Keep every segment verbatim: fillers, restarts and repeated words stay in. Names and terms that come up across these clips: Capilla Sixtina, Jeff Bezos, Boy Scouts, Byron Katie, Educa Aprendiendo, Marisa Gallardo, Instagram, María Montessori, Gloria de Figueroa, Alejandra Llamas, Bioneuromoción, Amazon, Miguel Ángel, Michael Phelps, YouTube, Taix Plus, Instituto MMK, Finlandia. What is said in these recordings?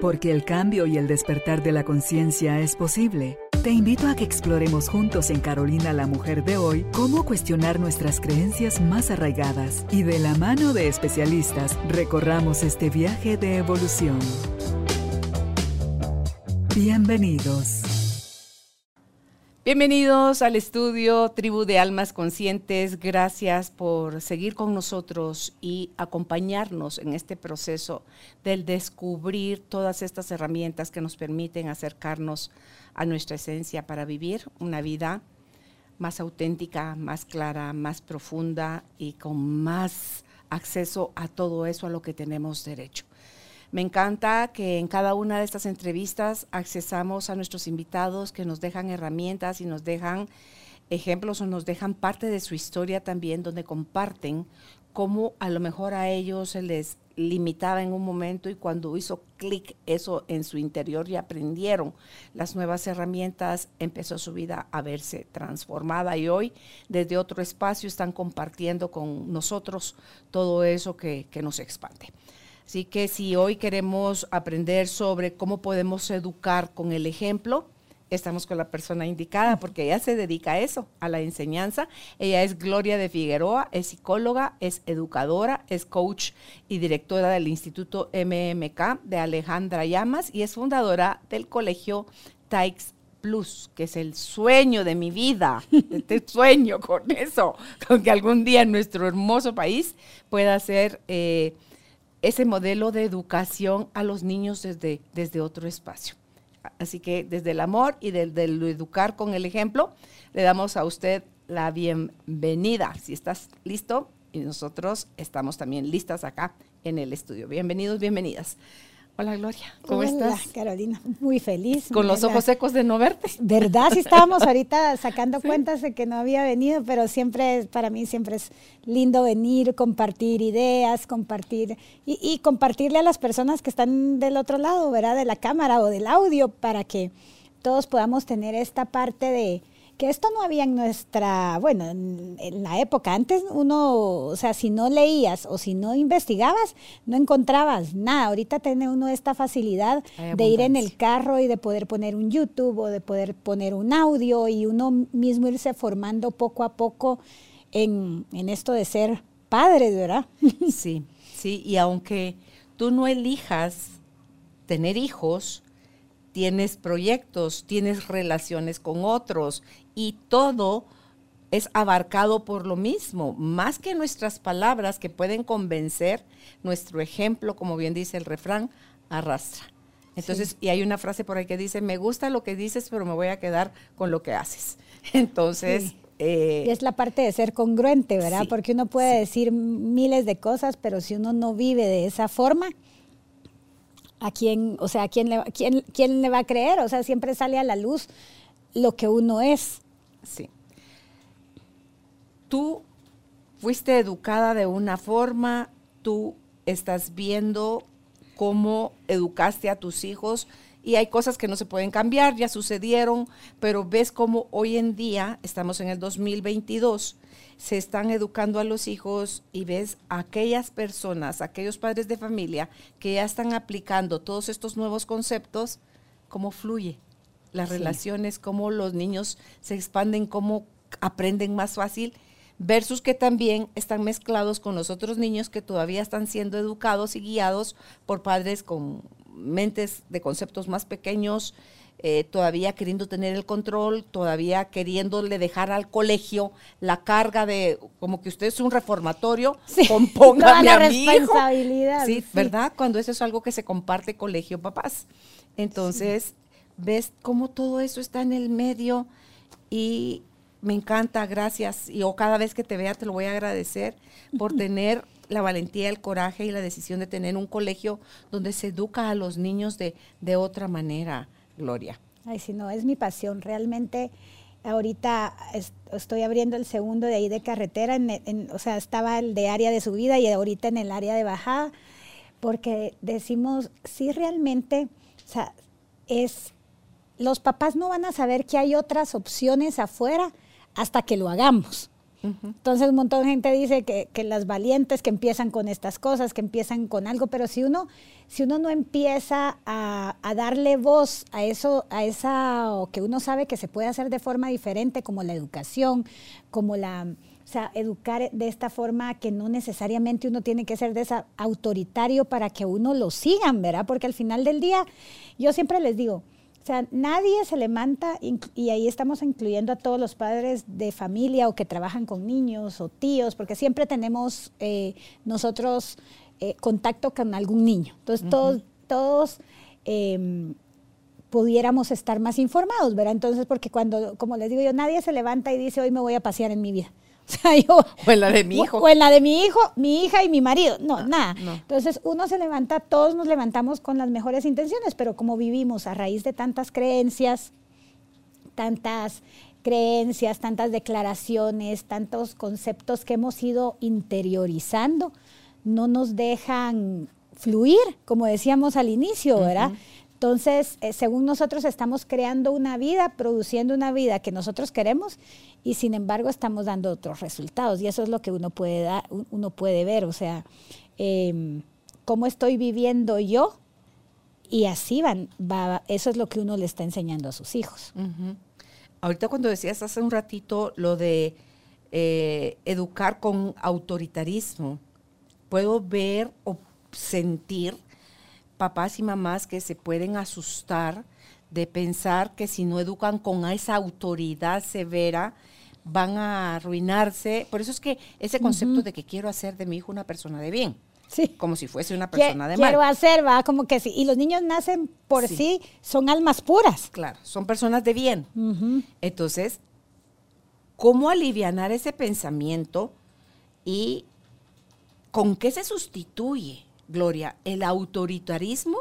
Porque el cambio y el despertar de la conciencia es posible. Te invito a que exploremos juntos en Carolina la Mujer de hoy cómo cuestionar nuestras creencias más arraigadas y de la mano de especialistas recorramos este viaje de evolución. Bienvenidos. Bienvenidos al estudio Tribu de Almas Conscientes. Gracias por seguir con nosotros y acompañarnos en este proceso del descubrir todas estas herramientas que nos permiten acercarnos a nuestra esencia para vivir una vida más auténtica, más clara, más profunda y con más acceso a todo eso a lo que tenemos derecho. Me encanta que en cada una de estas entrevistas accesamos a nuestros invitados que nos dejan herramientas y nos dejan ejemplos o nos dejan parte de su historia también, donde comparten cómo a lo mejor a ellos se les limitaba en un momento y cuando hizo clic eso en su interior y aprendieron las nuevas herramientas, empezó su vida a verse transformada y hoy desde otro espacio están compartiendo con nosotros todo eso que, que nos expande. Así que si hoy queremos aprender sobre cómo podemos educar con el ejemplo, estamos con la persona indicada porque ella se dedica a eso, a la enseñanza. Ella es Gloria de Figueroa, es psicóloga, es educadora, es coach y directora del Instituto M M K de Alejandra Llamas y es fundadora del colegio Taix Plus, que es el sueño de mi vida. Este sueño con eso, con que algún día nuestro hermoso país pueda ser eh, ese modelo de educación a los niños desde, desde otro espacio. Así que desde el amor y desde el educar con el ejemplo, le damos a usted la bienvenida. Si estás listo, y nosotros estamos también listas acá en el estudio. Bienvenidos, bienvenidas. Hola, Gloria, ¿cómo Hola, estás? Carolina, muy feliz. Con los verdad. ojos secos de no verte. ¿Verdad? Sí, estábamos ahorita sacando sí. cuentas de que no había venido, pero siempre, para mí siempre es lindo venir, compartir ideas, compartir y, y compartirle a las personas que están del otro lado, ¿verdad? De la cámara o del audio, para que todos podamos tener esta parte de que esto no había en nuestra, bueno, en, en la época antes uno, o sea, si no leías o si no investigabas, no encontrabas nada. Ahorita tiene uno esta facilidad de ir en el carro y de poder poner un YouTube o de poder poner un audio y uno mismo irse formando poco a poco en, en esto de ser padres, ¿verdad? Sí, sí, y aunque tú no elijas tener hijos, tienes proyectos, tienes relaciones con otros y todo es abarcado por lo mismo. Más que nuestras palabras que pueden convencer, nuestro ejemplo, como bien dice el refrán, arrastra. Entonces, sí. Y hay una frase por ahí que dice, me gusta lo que dices, pero me voy a quedar con lo que haces. Entonces… Sí. Eh, y es la parte de ser congruente, ¿verdad? Sí, porque uno puede sí. decir miles de cosas, pero si uno no vive de esa forma… ¿A quién, o sea, ¿a quién le, quién, quién le va a creer? O sea, siempre sale a la luz lo que uno es. Sí. Tú fuiste educada de una forma, tú estás viendo cómo educaste a tus hijos y hay cosas que no se pueden cambiar, ya sucedieron, pero ves cómo hoy en día, estamos en el dos mil veintidós, se están educando a los hijos y ves a aquellas personas, aquellos padres de familia que ya están aplicando todos estos nuevos conceptos, cómo fluye las sí. relaciones, cómo los niños se expanden, cómo aprenden más fácil, versus que también están mezclados con los otros niños que todavía están siendo educados y guiados por padres con mentes de conceptos más pequeños, Eh, todavía queriendo tener el control, todavía queriéndole dejar al colegio la carga de, como que usted es un reformatorio, sí. compóngame a mi hijo. Responsabilidad. Sí, sí, ¿verdad? Cuando eso es algo que se comparte colegio-papás. Entonces, sí. ves cómo todo eso está en el medio y me encanta, gracias. Y yo cada vez que te vea te lo voy a agradecer por uh-huh. tener la valentía, el coraje y la decisión de tener un colegio donde se educa a los niños de, de otra manera. Gloria. Ay, sí, no, es mi pasión. Realmente ahorita es, estoy abriendo el segundo de ahí de carretera, en, en, o sea, estaba el de área de subida y ahorita en el área de bajada, porque decimos, sí, realmente, o sea, es, los papás no van a saber que hay otras opciones afuera hasta que lo hagamos. Uh-huh. Entonces un montón de gente dice que, que las valientes que empiezan con estas cosas, que empiezan con algo, pero si uno, si uno no empieza a, a darle voz a eso, a esa o que uno sabe que se puede hacer de forma diferente, como la educación, como la... O sea, educar de esta forma que no necesariamente uno tiene que ser de esa autoritario para que uno lo sigan, ¿verdad? Porque al final del día, yo siempre les digo, o sea, nadie se levanta, y ahí estamos incluyendo a todos los padres de familia o que trabajan con niños o tíos, porque siempre tenemos eh, nosotros eh, contacto con algún niño. Entonces, uh-huh. todos, todos eh, pudiéramos estar más informados, ¿verdad? Entonces, porque cuando, como les digo yo, nadie se levanta y dice, hoy me voy a pasear en mi vida. O sea, yo, o en la de mi hijo. O en la de mi hijo, mi hija y mi marido. No, no nada. No. Entonces, uno se levanta, todos nos levantamos con las mejores intenciones, pero como vivimos a raíz de tantas creencias, tantas creencias, tantas declaraciones, tantos conceptos que hemos ido interiorizando, no nos dejan fluir, como decíamos al inicio, ¿verdad? Uh-huh. Entonces, eh, según nosotros estamos creando una vida, produciendo una vida que nosotros queremos y sin embargo estamos dando otros resultados y eso es lo que uno puede, da, uno puede ver, o sea, eh, cómo estoy viviendo yo y así van, va, eso es lo que uno le está enseñando a sus hijos. Uh-huh. Ahorita cuando decías hace un ratito lo de eh, educar con autoritarismo, puedo ver o sentir papás y mamás que se pueden asustar de pensar que si no educan con esa autoridad severa van a arruinarse. Por eso es que ese concepto uh-huh. de que quiero hacer de mi hijo una persona de bien, sí. como si fuese una persona Quier, de mal. Quiero hacer, va, como que sí. Y los niños nacen por sí, sí son almas puras. Claro, son personas de bien. Uh-huh. Entonces, ¿cómo alivianar ese pensamiento y con qué se sustituye? Gloria, ¿el autoritarismo?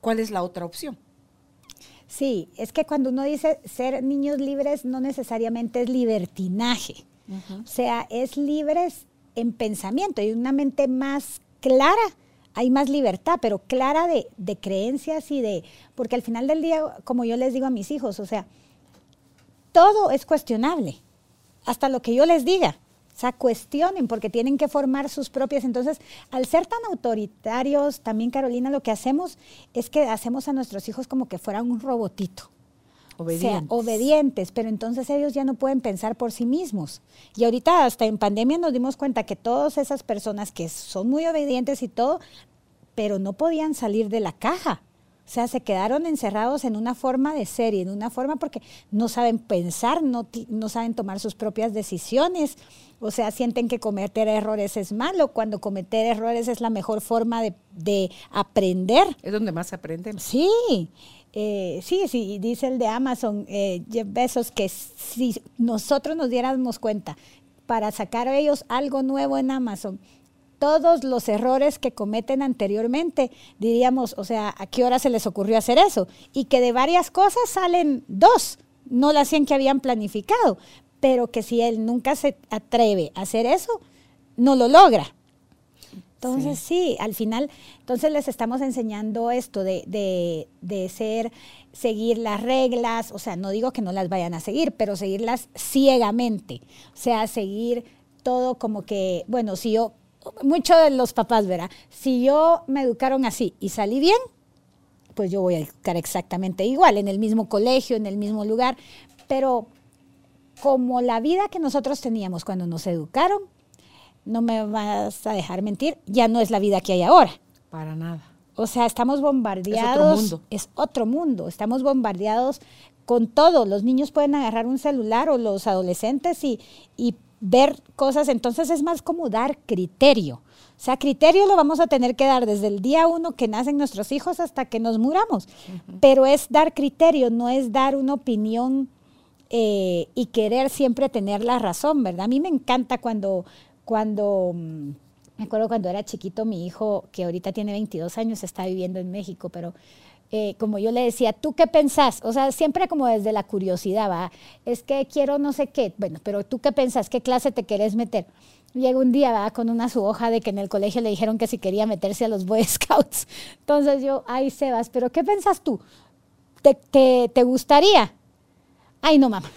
¿Cuál es la otra opción? Sí, es que cuando uno dice ser niños libres no necesariamente es libertinaje. Uh-huh. O sea, es libres en pensamiento y una mente más clara, hay más libertad, pero clara de, de creencias y de... Porque al final del día, como yo les digo a mis hijos, o sea, todo es cuestionable, hasta lo que yo les diga. O sea, cuestionen porque tienen que formar sus propias. Entonces, al ser tan autoritarios, también Carolina, lo que hacemos es que hacemos a nuestros hijos como que fueran un robotito. Obedientes. O sea, obedientes, pero entonces ellos ya no pueden pensar por sí mismos. Y ahorita hasta en pandemia nos dimos cuenta que todas esas personas que son muy obedientes y todo, pero no podían salir de la caja. O sea, se quedaron encerrados en una forma de ser y en una forma porque no saben pensar, no, no saben tomar sus propias decisiones. O sea, sienten que cometer errores es malo, cuando cometer errores es la mejor forma de, de aprender. Es donde más aprenden. Sí, eh, sí, sí, dice el de Amazon, eh, Jeff Bezos, que si nosotros nos diéramos cuenta para sacar a ellos algo nuevo en Amazon, todos los errores que cometen anteriormente, diríamos, o sea, ¿a qué hora se les ocurrió hacer eso? Y que de varias cosas salen dos, no las cien que habían planificado, pero que si él nunca se atreve a hacer eso, no lo logra. Entonces, sí, sí al final, entonces les estamos enseñando esto de, de, de ser, seguir las reglas, o sea, no digo que no las vayan a seguir, pero seguirlas ciegamente, o sea, seguir todo como que, bueno, si yo... Muchos de los papás, ¿verdad? Si yo me educaron así y salí bien, pues yo voy a educar exactamente igual, en el mismo colegio, en el mismo lugar. Pero como la vida que nosotros teníamos cuando nos educaron, no me vas a dejar mentir, ya no es la vida que hay ahora. Para nada. O sea, estamos bombardeados. Es otro mundo. Es otro mundo. Estamos bombardeados con todo. Los niños pueden agarrar un celular o los adolescentes y... y ver cosas, entonces es más como dar criterio. O sea, criterio lo vamos a tener que dar desde el día uno que nacen nuestros hijos hasta que nos muramos. Uh-huh. Pero es dar criterio, no es dar una opinión eh, y querer siempre tener la razón, ¿verdad? A mí me encanta cuando, cuando, me acuerdo cuando era chiquito, mi hijo, que ahorita tiene veintidós años, está viviendo en México, pero... Eh, como yo le decía, ¿tú qué pensás? O sea, siempre como desde la curiosidad, va, es que quiero no sé qué, bueno, pero ¿tú qué pensás? ¿Qué clase te querés meter? Llega un día, va, con una su hoja de que en el colegio le dijeron que si quería meterse a los Boy Scouts. Entonces yo, ay, Sebas, ¿pero qué pensás tú? ¿Te, te, te gustaría? Ay, no, mamá.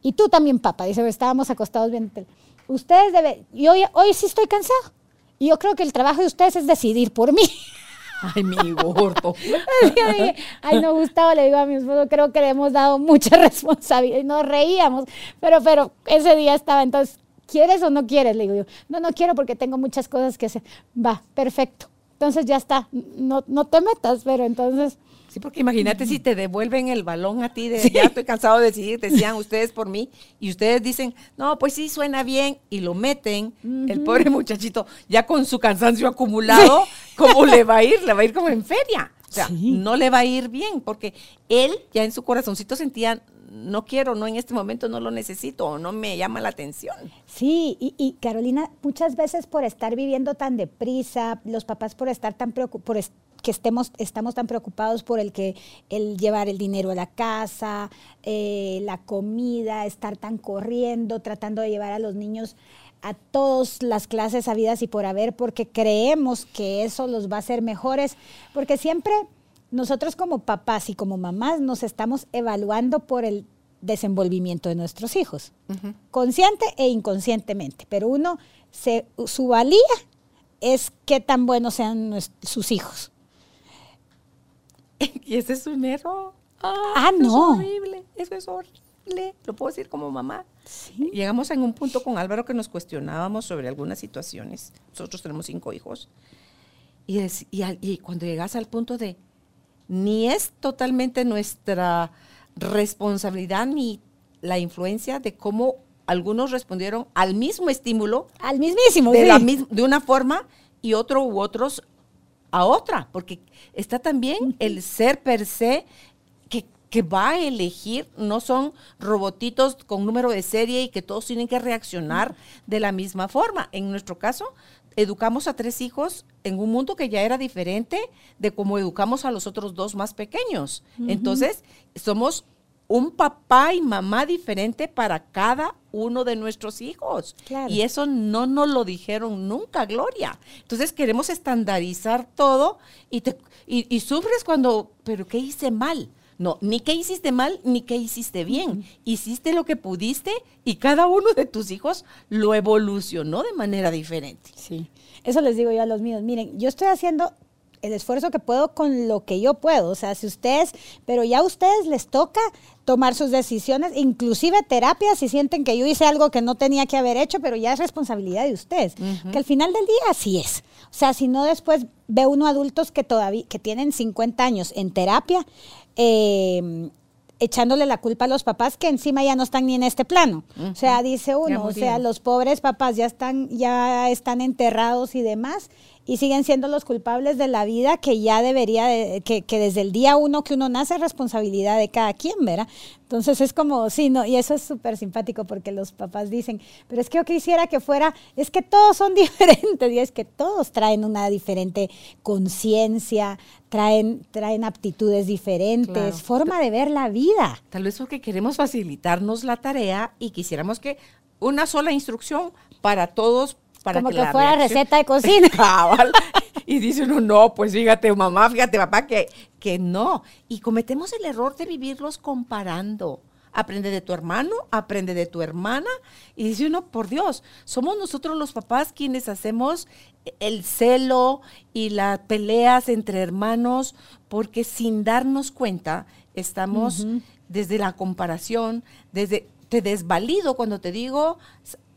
Y tú también, papá, dice, estábamos acostados viendo tele. ustedes deben, yo hoy, hoy sí estoy cansado. Y yo creo que el trabajo de ustedes es decidir por mí. Ay, mi gordo. Ay, no, Gustavo, le digo a mi esposo, creo que le hemos dado mucha responsabilidad. Nos reíamos, pero, pero ese día estaba, entonces, ¿quieres o no quieres? Le digo yo, no, no quiero porque tengo muchas cosas que hacer. Va, perfecto. Entonces ya está, no, no te metas, pero entonces... Sí, porque imagínate si te devuelven el balón a ti, de sí. Ya estoy cansado de decidir, decían ustedes por mí, y ustedes dicen, no, pues sí, suena bien, y lo meten, uh-huh. El pobre muchachito, ya con su cansancio acumulado, sí. ¿Cómo le va a ir? Le va a ir como en feria. O sea, sí. No le va a ir bien, porque él ya en su corazoncito sentía, no quiero, no en este momento, no lo necesito, o no me llama la atención. Sí, y, y Carolina, muchas veces por estar viviendo tan deprisa, los papás por estar tan preocupados, que estemos, estamos tan preocupados por el que el llevar el dinero a la casa, eh, la comida, estar tan corriendo, tratando de llevar a los niños a todas las clases habidas y por haber, porque creemos que eso los va a hacer mejores, porque siempre nosotros como papás y como mamás nos estamos evaluando por el desenvolvimiento de nuestros hijos, uh-huh. Consciente e inconscientemente, pero uno, se, su valía es qué tan buenos sean nos, sus hijos. Y ese es un error. Ah, ah eso no. Es horrible, eso es horrible. Lo puedo decir como mamá. ¿Sí? Llegamos en un punto con Álvaro que nos cuestionábamos sobre algunas situaciones. Nosotros tenemos cinco hijos. Y, es, y, y cuando llegas al punto de, ni es totalmente nuestra responsabilidad ni la influencia de cómo algunos respondieron al mismo estímulo. Al mismísimo, de, sí. la, de una forma y otro u otros a otra, porque está también el ser per se que, que va a elegir, no son robotitos con número de serie y que todos tienen que reaccionar de la misma forma. En nuestro caso, educamos a tres hijos en un mundo que ya era diferente de cómo educamos a los otros dos más pequeños. Uh-huh. Entonces, somos un papá y mamá diferente para cada uno de nuestros hijos. Claro. Y eso no nos lo dijeron nunca, Gloria. Entonces queremos estandarizar todo y, te, y, y sufres cuando, pero ¿qué hice mal? No, ni qué hiciste mal, ni qué hiciste bien. Uh-huh. Hiciste lo que pudiste y cada uno de tus hijos lo evolucionó de manera diferente. Sí, eso les digo yo a los míos. Miren, yo estoy haciendo el esfuerzo que puedo con lo que yo puedo, o sea, si ustedes, pero ya a ustedes les toca tomar sus decisiones, inclusive terapia, si sienten que yo hice algo que no tenía que haber hecho, pero ya es responsabilidad de ustedes, uh-huh. Que al final del día así es, o sea, si no después ve uno adultos que todavía, que tienen cincuenta años en terapia, eh, echándole la culpa a los papás que encima ya no están ni en este plano. Uh-huh. O sea, dice uno, o sea, los pobres papás ya están, ya están enterrados y demás, y siguen siendo los culpables de la vida que ya debería, de, que, que desde el día uno que uno nace es responsabilidad de cada quien, ¿verdad? Entonces es como, sí, no, y eso es súper simpático porque los papás dicen, pero es que yo quisiera que fuera, es que todos son diferentes, y es que todos traen una diferente conciencia, traen, traen aptitudes diferentes, claro. Forma de ver la vida. Tal vez porque queremos facilitarnos la tarea y quisiéramos que una sola instrucción para todos, para como que, que la fuera reacción, receta de cocina. Cabal. Y dice uno, no, pues fíjate mamá, fíjate papá, que, que no. Y cometemos el error de vivirlos comparando. Aprende de tu hermano, aprende de tu hermana. Y dice uno, por Dios, somos nosotros los papás quienes hacemos el celo y las peleas entre hermanos, porque sin darnos cuenta estamos uh-huh. Desde la comparación, desde te desvalido cuando te digo,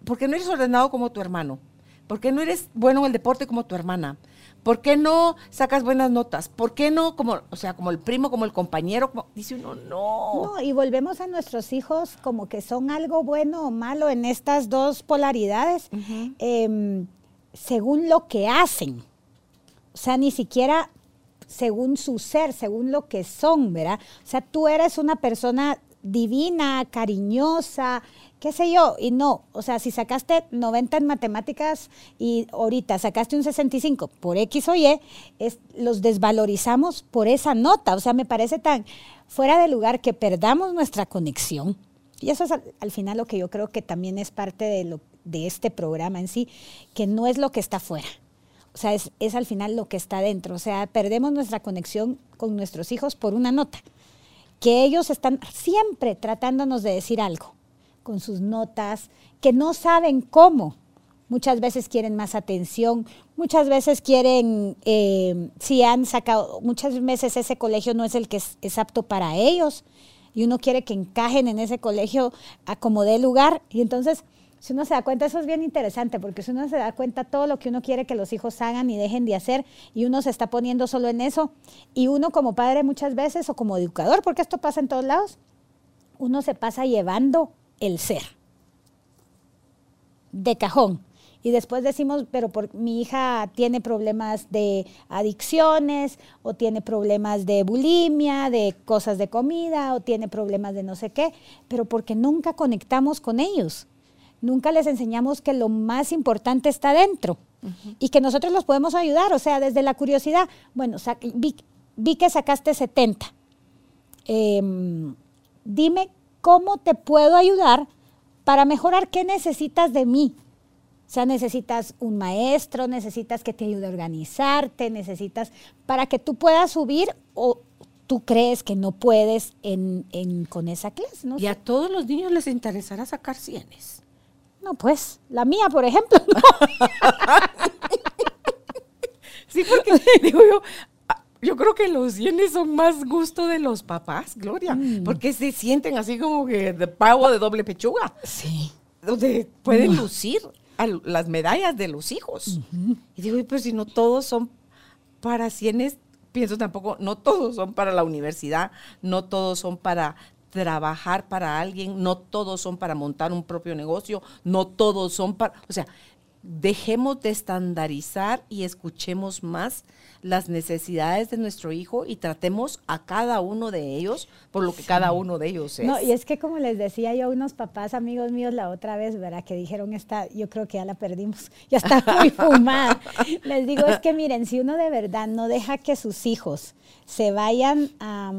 ¿por qué no eres ordenado como tu hermano? ¿Por qué no eres bueno en el deporte como tu hermana? ¿Por qué no sacas buenas notas? ¿Por qué no, como, o sea, como el primo, como el compañero? Como, dice uno, no. No, y volvemos a nuestros hijos como que son algo bueno o malo en estas dos polaridades, uh-huh. eh, según lo que hacen. O sea, ni siquiera según su ser, según lo que son, ¿verdad? O sea, tú eres una persona divina, cariñosa, qué sé yo, y no, o sea, si sacaste noventa en matemáticas y ahorita sacaste un sesenta y cinco por X o Y, es, los desvalorizamos por esa nota, o sea, me parece tan fuera de lugar que perdamos nuestra conexión, y eso es al, al final lo que yo creo que también es parte de, lo, de este programa en sí, que no es lo que está afuera. O sea, es, es al final lo que está dentro, o sea, perdemos nuestra conexión con nuestros hijos por una nota, que ellos están siempre tratándonos de decir algo, con sus notas, que no saben cómo. Muchas veces quieren más atención, muchas veces quieren, eh, si han sacado, muchas veces ese colegio no es el que es, es apto para ellos y uno quiere que encajen en ese colegio a como dé lugar. Y entonces, si uno se da cuenta, eso es bien interesante, porque si uno se da cuenta todo lo que uno quiere que los hijos hagan y dejen de hacer y uno se está poniendo solo en eso, y uno como padre muchas veces o como educador, porque esto pasa en todos lados, uno se pasa llevando el ser de cajón. Y después decimos, pero por, mi hija tiene problemas de adicciones, o tiene problemas de bulimia, de cosas de comida, o tiene problemas de no sé qué, pero porque nunca conectamos con ellos. Nunca les enseñamos que lo más importante está dentro, uh-huh, y que nosotros los podemos ayudar. O sea, desde la curiosidad, bueno, vi, vi que sacaste setenta. Eh, dime cómo te puedo ayudar para mejorar, qué necesitas de mí. O sea, necesitas un maestro, necesitas que te ayude a organizarte, necesitas para que tú puedas subir o tú crees que no puedes en, en, con esa clase. ¿No? Y a todos los niños les interesará sacar cienes. No, pues, la mía, por ejemplo. No. Sí, porque digo yo, yo creo que los cienes son más gusto de los papás, Gloria, mm. porque se sienten así como que de pavo de doble pechuga. Sí. Donde pueden no. lucir. A las medallas de los hijos. Uh-huh. Y digo, pero si no todos son para cienes, pienso tampoco, no todos son para la universidad, no todos son para trabajar para alguien, no todos son para montar un propio negocio, no todos son para, o sea, dejemos de estandarizar y escuchemos más las necesidades de nuestro hijo y tratemos a cada uno de ellos por lo que sí. cada uno de ellos es. No, y es que como les decía yo a unos papás amigos míos la otra vez, ¿verdad? Que dijeron, esta, yo creo que ya la perdimos, ya está muy fumada. Les digo, es que miren, si uno de verdad no deja que sus hijos se vayan a,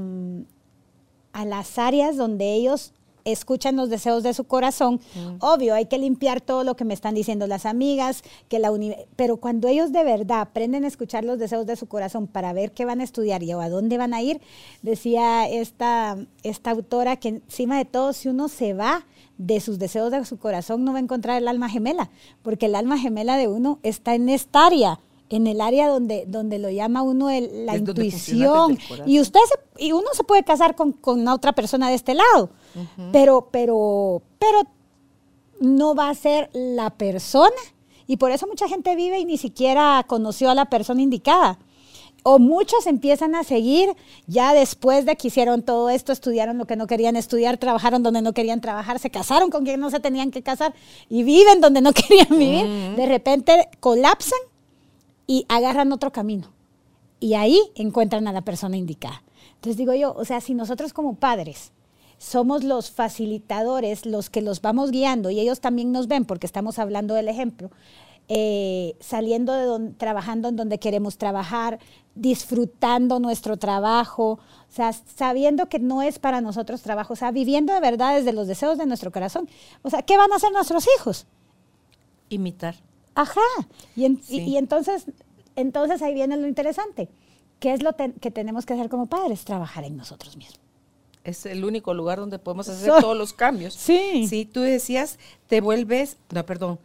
a las áreas donde ellos escuchan los deseos de su corazón, mm. obvio, hay que limpiar todo lo que me están diciendo las amigas, que la uni pero cuando ellos de verdad aprenden a escuchar los deseos de su corazón para ver qué van a estudiar y o a dónde van a ir, decía esta, esta autora que encima de todo, si uno se va de sus deseos de su corazón, no va a encontrar el alma gemela, porque el alma gemela de uno está en esta área, en el área donde, donde lo llama uno el, la es intuición. Y usted se, y uno se puede casar con, con una otra persona de este lado, uh-huh. pero, pero, pero no va a ser la persona. Y por eso mucha gente vive y ni siquiera conoció a la persona indicada. O muchos empiezan a seguir ya después de que hicieron todo esto, estudiaron lo que no querían estudiar, trabajaron donde no querían trabajar, se casaron con quien no se tenían que casar y viven donde no querían vivir. Uh-huh. De repente colapsan y agarran otro camino, y ahí encuentran a la persona indicada. Entonces digo yo, o sea, si nosotros como padres somos los facilitadores, los que los vamos guiando, y ellos también nos ven porque estamos hablando del ejemplo, eh, saliendo de donde, trabajando en donde queremos trabajar, disfrutando nuestro trabajo, o sea, sabiendo que no es para nosotros trabajo, o sea, viviendo de verdad desde los deseos de nuestro corazón. O sea, ¿qué van a hacer nuestros hijos? Imitar. Ajá, y, en, sí. y, y entonces, entonces ahí viene lo interesante. ¿Qué es lo te, que tenemos que hacer como padres? Trabajar en nosotros mismos. Es el único lugar donde podemos hacer so, todos los cambios. Sí. Sí, tú decías, te vuelves, no, perdón,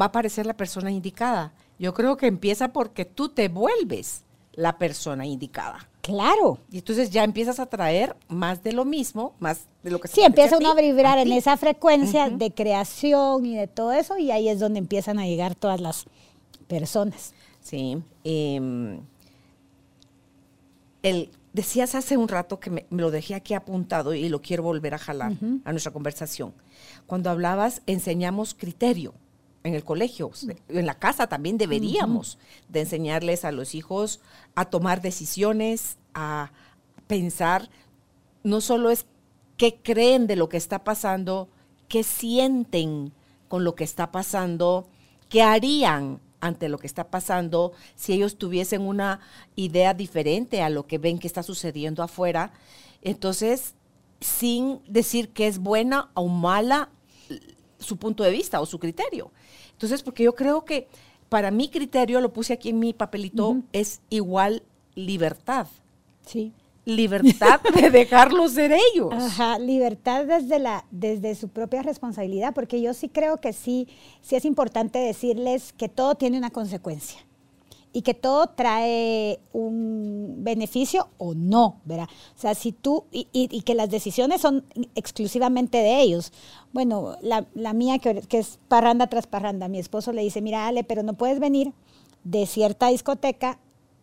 va a aparecer la persona indicada. Yo creo que empieza porque tú te vuelves la persona indicada. Claro. Y entonces ya empiezas a traer más de lo mismo, más de lo que se Sí, empieza a uno a vibrar a en esa frecuencia uh-huh. de creación y de todo eso, y ahí es donde empiezan a llegar todas las personas. Sí. Eh, el, decías hace un rato que me, me lo dejé aquí apuntado y lo quiero volver a jalar uh-huh. a nuestra conversación. Cuando hablabas, enseñamos criterio en el colegio, en la casa también deberíamos uh-huh. de enseñarles a los hijos a tomar decisiones, a pensar, no solo es qué creen de lo que está pasando, qué sienten con lo que está pasando, qué harían ante lo que está pasando si ellos tuviesen una idea diferente a lo que ven que está sucediendo afuera. Entonces, sin decir que es buena o mala su punto de vista o su criterio. Entonces, porque yo creo que para mi criterio, lo puse aquí en mi papelito, uh-huh. es igual libertad. Sí. libertad de dejarlos ser ellos. Ajá, libertad desde, la, desde su propia responsabilidad, porque yo sí creo que sí, sí es importante decirles que todo tiene una consecuencia y que todo trae un beneficio o no, ¿verdad? O sea, si tú, y, y, y que las decisiones son exclusivamente de ellos. Bueno, la, la mía que, que es parranda tras parranda, mi esposo le dice, mira Ale, pero no puedes venir de cierta discoteca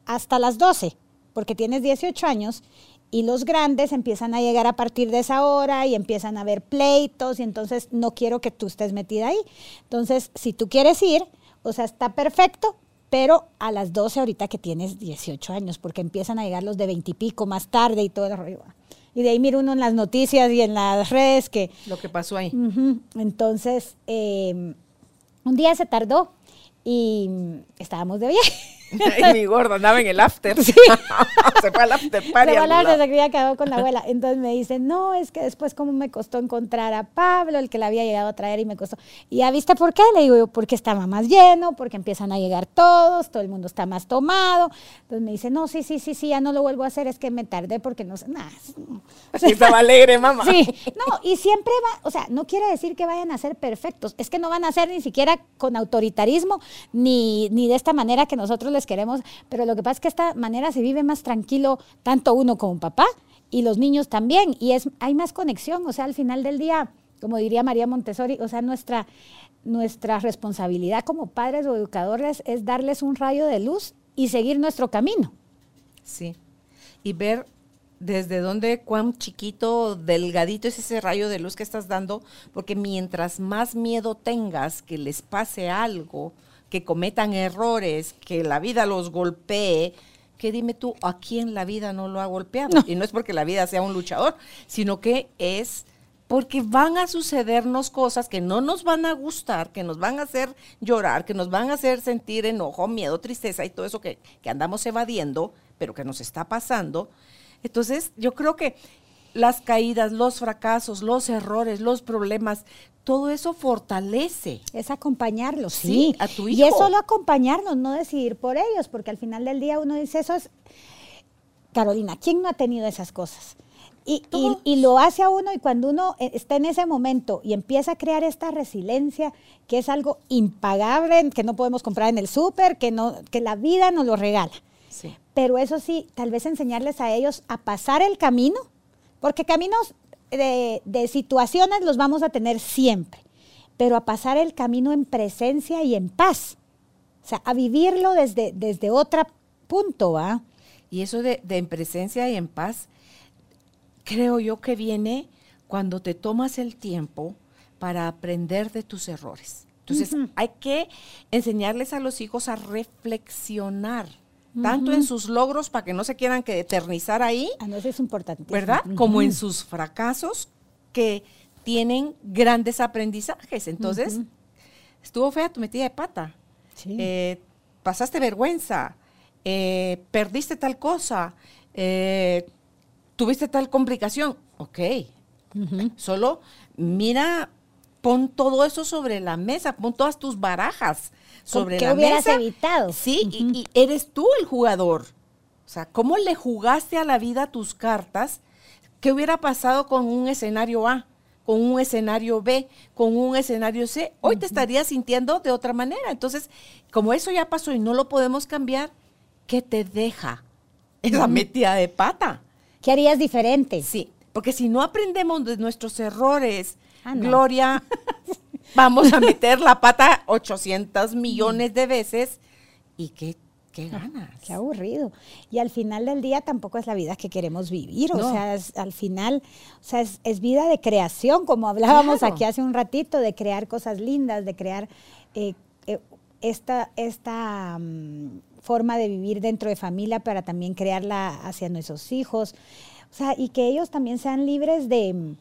hasta las doce, porque tienes dieciocho años y los grandes empiezan a llegar a partir de esa hora y empiezan a haber pleitos y entonces no quiero que tú estés metida ahí. Entonces, si tú quieres ir, o sea, está perfecto, pero a las doce ahorita que tienes dieciocho años, porque empiezan a llegar los de veinte y pico más tarde y todo el rollo. Y de ahí mira uno en las noticias y en las redes que... Lo que pasó ahí. Uh-huh. Entonces, eh, un día se tardó y estábamos de viaje. Y mi gordo andaba en el after. Sí. Se fue al after party. Se fue al after, se había quedado con la abuela. Entonces me dice, no, es que después cómo me costó encontrar a Pablo, el que la había llegado a traer, y me costó. ¿Y ya viste por qué? Le digo yo, porque estaba más lleno, porque empiezan a llegar todos, todo el mundo está más tomado. Entonces me dice, no, sí, sí, sí, sí, ya no lo vuelvo a hacer, es que me tardé porque no sé, nada. Estaba alegre, mamá. Sí, no, y siempre va, o sea, no quiere decir que vayan a ser perfectos, es que no van a ser ni siquiera con autoritarismo, ni, ni de esta manera que nosotros les queremos, pero lo que pasa es que de esta manera se vive más tranquilo tanto uno como papá y los niños también, y es hay más conexión, o sea, al final del día, como diría María Montessori, o sea, nuestra, nuestra responsabilidad como padres o educadores es darles un rayo de luz y seguir nuestro camino. Sí, y ver desde dónde, cuán chiquito, delgadito es ese rayo de luz que estás dando, porque mientras más miedo tengas que les pase algo, que cometan errores, que la vida los golpee, que dime tú, ¿a quién la vida no lo ha golpeado? No. Y no es porque la vida sea un luchador, sino que es porque van a sucedernos cosas que no nos van a gustar, que nos van a hacer llorar, que nos van a hacer sentir enojo, miedo, tristeza y todo eso que, que andamos evadiendo, pero que nos está pasando. Entonces, yo creo que las caídas, los fracasos, los errores, los problemas, todo eso fortalece. Es acompañarlos, sí, sí, a tu hijo. Y es solo acompañarnos, no decidir por ellos, porque al final del día uno dice eso es... Carolina, ¿quién no ha tenido esas cosas? Y, y, y lo hace a uno, y cuando uno está en ese momento y empieza a crear esta resiliencia, que es algo impagable, que no podemos comprar en el súper, que, no, que la vida nos lo regala. Sí. Pero eso sí, tal vez enseñarles a ellos a pasar el camino, porque caminos... De, de situaciones los vamos a tener siempre, pero a pasar el camino en presencia y en paz, o sea, a vivirlo desde, desde otro punto, ¿va? Y eso de, de en presencia y en paz, creo yo que viene cuando te tomas el tiempo para aprender de tus errores. Entonces, uh-huh, hay que enseñarles a los hijos a reflexionar, tanto uh-huh, en sus logros para que no se quieran que eternizar ahí. Ah, no, eso es importante. ¿Verdad? Uh-huh. Como en sus fracasos que tienen grandes aprendizajes. Entonces, uh-huh, estuvo fea tu metida de pata. Sí. Eh, pasaste vergüenza. Eh, perdiste tal cosa. Eh, tuviste tal complicación. Ok. Uh-huh. Solo mira, pon todo eso sobre la mesa, pon todas tus barajas sobre la mesa. ¿Qué hubieras evitado? Sí, uh-huh, y, y eres tú el jugador. O sea, ¿cómo le jugaste a la vida tus cartas? ¿Qué hubiera pasado con un escenario A, con un escenario B, con un escenario C? Hoy uh-huh, te estarías sintiendo de otra manera. Entonces, como eso ya pasó y no lo podemos cambiar, ¿qué te deja esa uh-huh, metida de pata? ¿Qué harías diferente? Sí, porque si no aprendemos de nuestros errores... Ah, no. Gloria, vamos a meter la pata ochocientos millones de veces y qué, qué ganas. Ah, qué aburrido. Y al final del día tampoco es la vida que queremos vivir, no. O sea, es, al final, o sea, es, es vida de creación, como hablábamos, claro, aquí hace un ratito, de crear cosas lindas, de crear eh, eh, esta... esta um, forma de vivir dentro de familia para también crearla hacia nuestros hijos, o sea, y que ellos también sean libres de...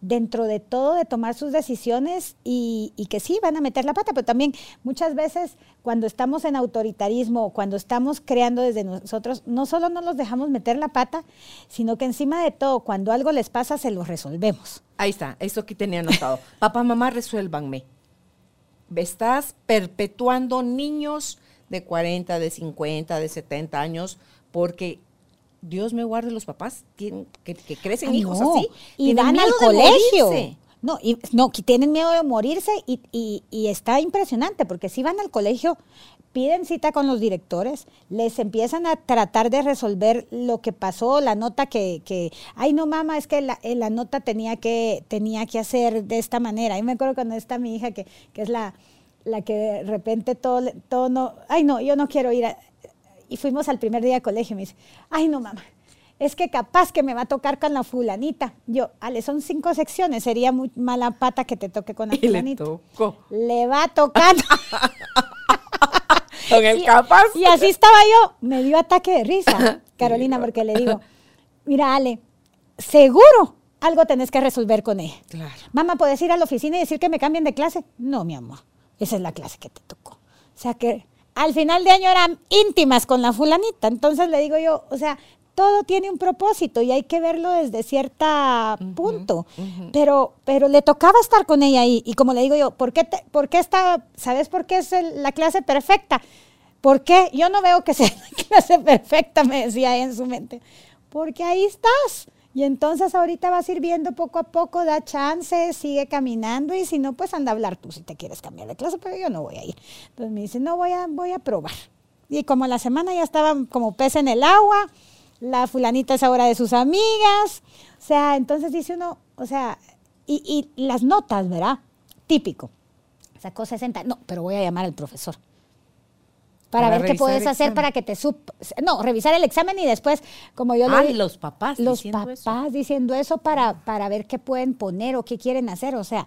dentro de todo, de tomar sus decisiones y, y que sí, van a meter la pata, pero también muchas veces cuando estamos en autoritarismo, cuando estamos creando desde nosotros, no solo no los dejamos meter la pata, sino que encima de todo, cuando algo les pasa, se lo resolvemos. Ahí está, eso que tenía anotado. Papá, mamá, resuélvanme. Estás perpetuando niños de cuarenta, de cincuenta, de setenta años, porque Dios me guarde los papás que, que, que crecen ah, hijos no. así. Y van al colegio. No, y, no, que tienen miedo de morirse y, y, y está impresionante, porque si van al colegio, piden cita con los directores, les empiezan a tratar de resolver lo que pasó, la nota que, que ay no mamá, es que la, la nota tenía que, tenía que hacer de esta manera. Y me acuerdo cuando está mi hija, que, que es la, la que de repente todo, todo no, ay no, yo no quiero ir a... Y fuimos al primer día de colegio y me dice, ay no mamá, es que capaz que me va a tocar con la fulanita. Yo, Ale, son cinco secciones, sería muy mala pata que te toque con la y fulanita. Le tocó. Le va a tocar. Con el y, capaz. Y así estaba yo, me dio ataque de risa, Carolina, porque le digo, mira Ale, seguro algo tenés que resolver con ella. Claro. Mamá, ¿puedes ir a la oficina y decir que me cambien de clase? No, mi amor, esa es la clase que te tocó. O sea que al final de año eran íntimas con la fulanita, entonces le digo yo, o sea, todo tiene un propósito y hay que verlo desde cierta uh-huh, punto, uh-huh. Pero, pero le tocaba estar con ella ahí. Y como le digo yo, ¿por qué, te, por qué está, ¿sabes por qué es el, la clase perfecta? ¿Por qué? Yo no veo que sea la clase perfecta, me decía en su mente, porque ahí estás. Y entonces ahorita vas a ir viendo poco a poco, da chance, sigue caminando y si no, pues anda a hablar tú si te quieres cambiar de clase, pero yo no voy a ir. Entonces me dice, no, voy a, voy a probar. Y como la semana ya estaban como pez en el agua, la fulanita es ahora de sus amigas, o sea, entonces dice uno, o sea, y, y las notas, ¿verdad? Típico, sacó sesenta, no, pero voy a llamar al profesor para, para ver qué puedes hacer para que te sub... No, revisar el examen y después, como yo ah, le digo... los papás los diciendo papás eso. diciendo eso para, para ver qué pueden poner o qué quieren hacer, o sea...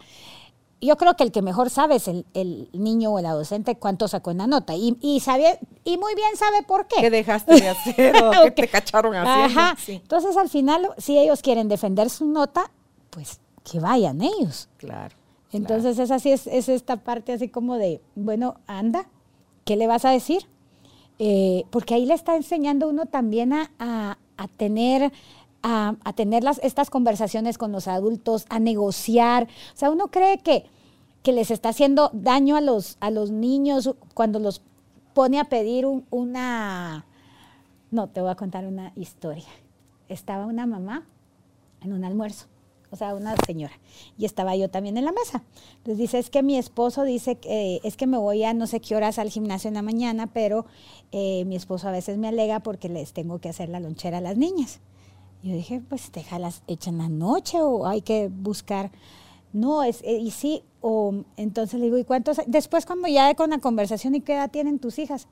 Yo creo que el que mejor sabe es el, el niño o el adolescente cuánto sacó en la nota. Y, y, sabe, y muy bien sabe por qué. ¿Qué dejaste de hacer o okay. qué te cacharon haciendo? Ajá. Sí. Entonces, al final, si ellos quieren defender su nota, pues que vayan ellos. Claro. Entonces, claro. Es así, es, es esta parte así como de, bueno, anda, ¿qué le vas a decir? Eh, porque ahí le está enseñando uno también a, a, a tener... A, a tener las, estas conversaciones con los adultos, a negociar. O sea, uno cree que, que les está haciendo daño a los, a los niños cuando los pone a pedir un, una... No, te voy a contar una historia. Estaba una mamá en un almuerzo, o sea, una señora, y estaba yo también en la mesa. Entonces dice, es que mi esposo dice, que eh, es que me voy a no sé qué horas al gimnasio en la mañana, pero eh, mi esposo a veces me alega porque les tengo que hacer la lonchera a las niñas. Yo dije, pues déjalas hecha en la noche o hay que buscar. No, es, y sí, o entonces le digo, ¿y cuántos? Después cuando ya con la conversación, ¿y qué edad tienen tus hijas?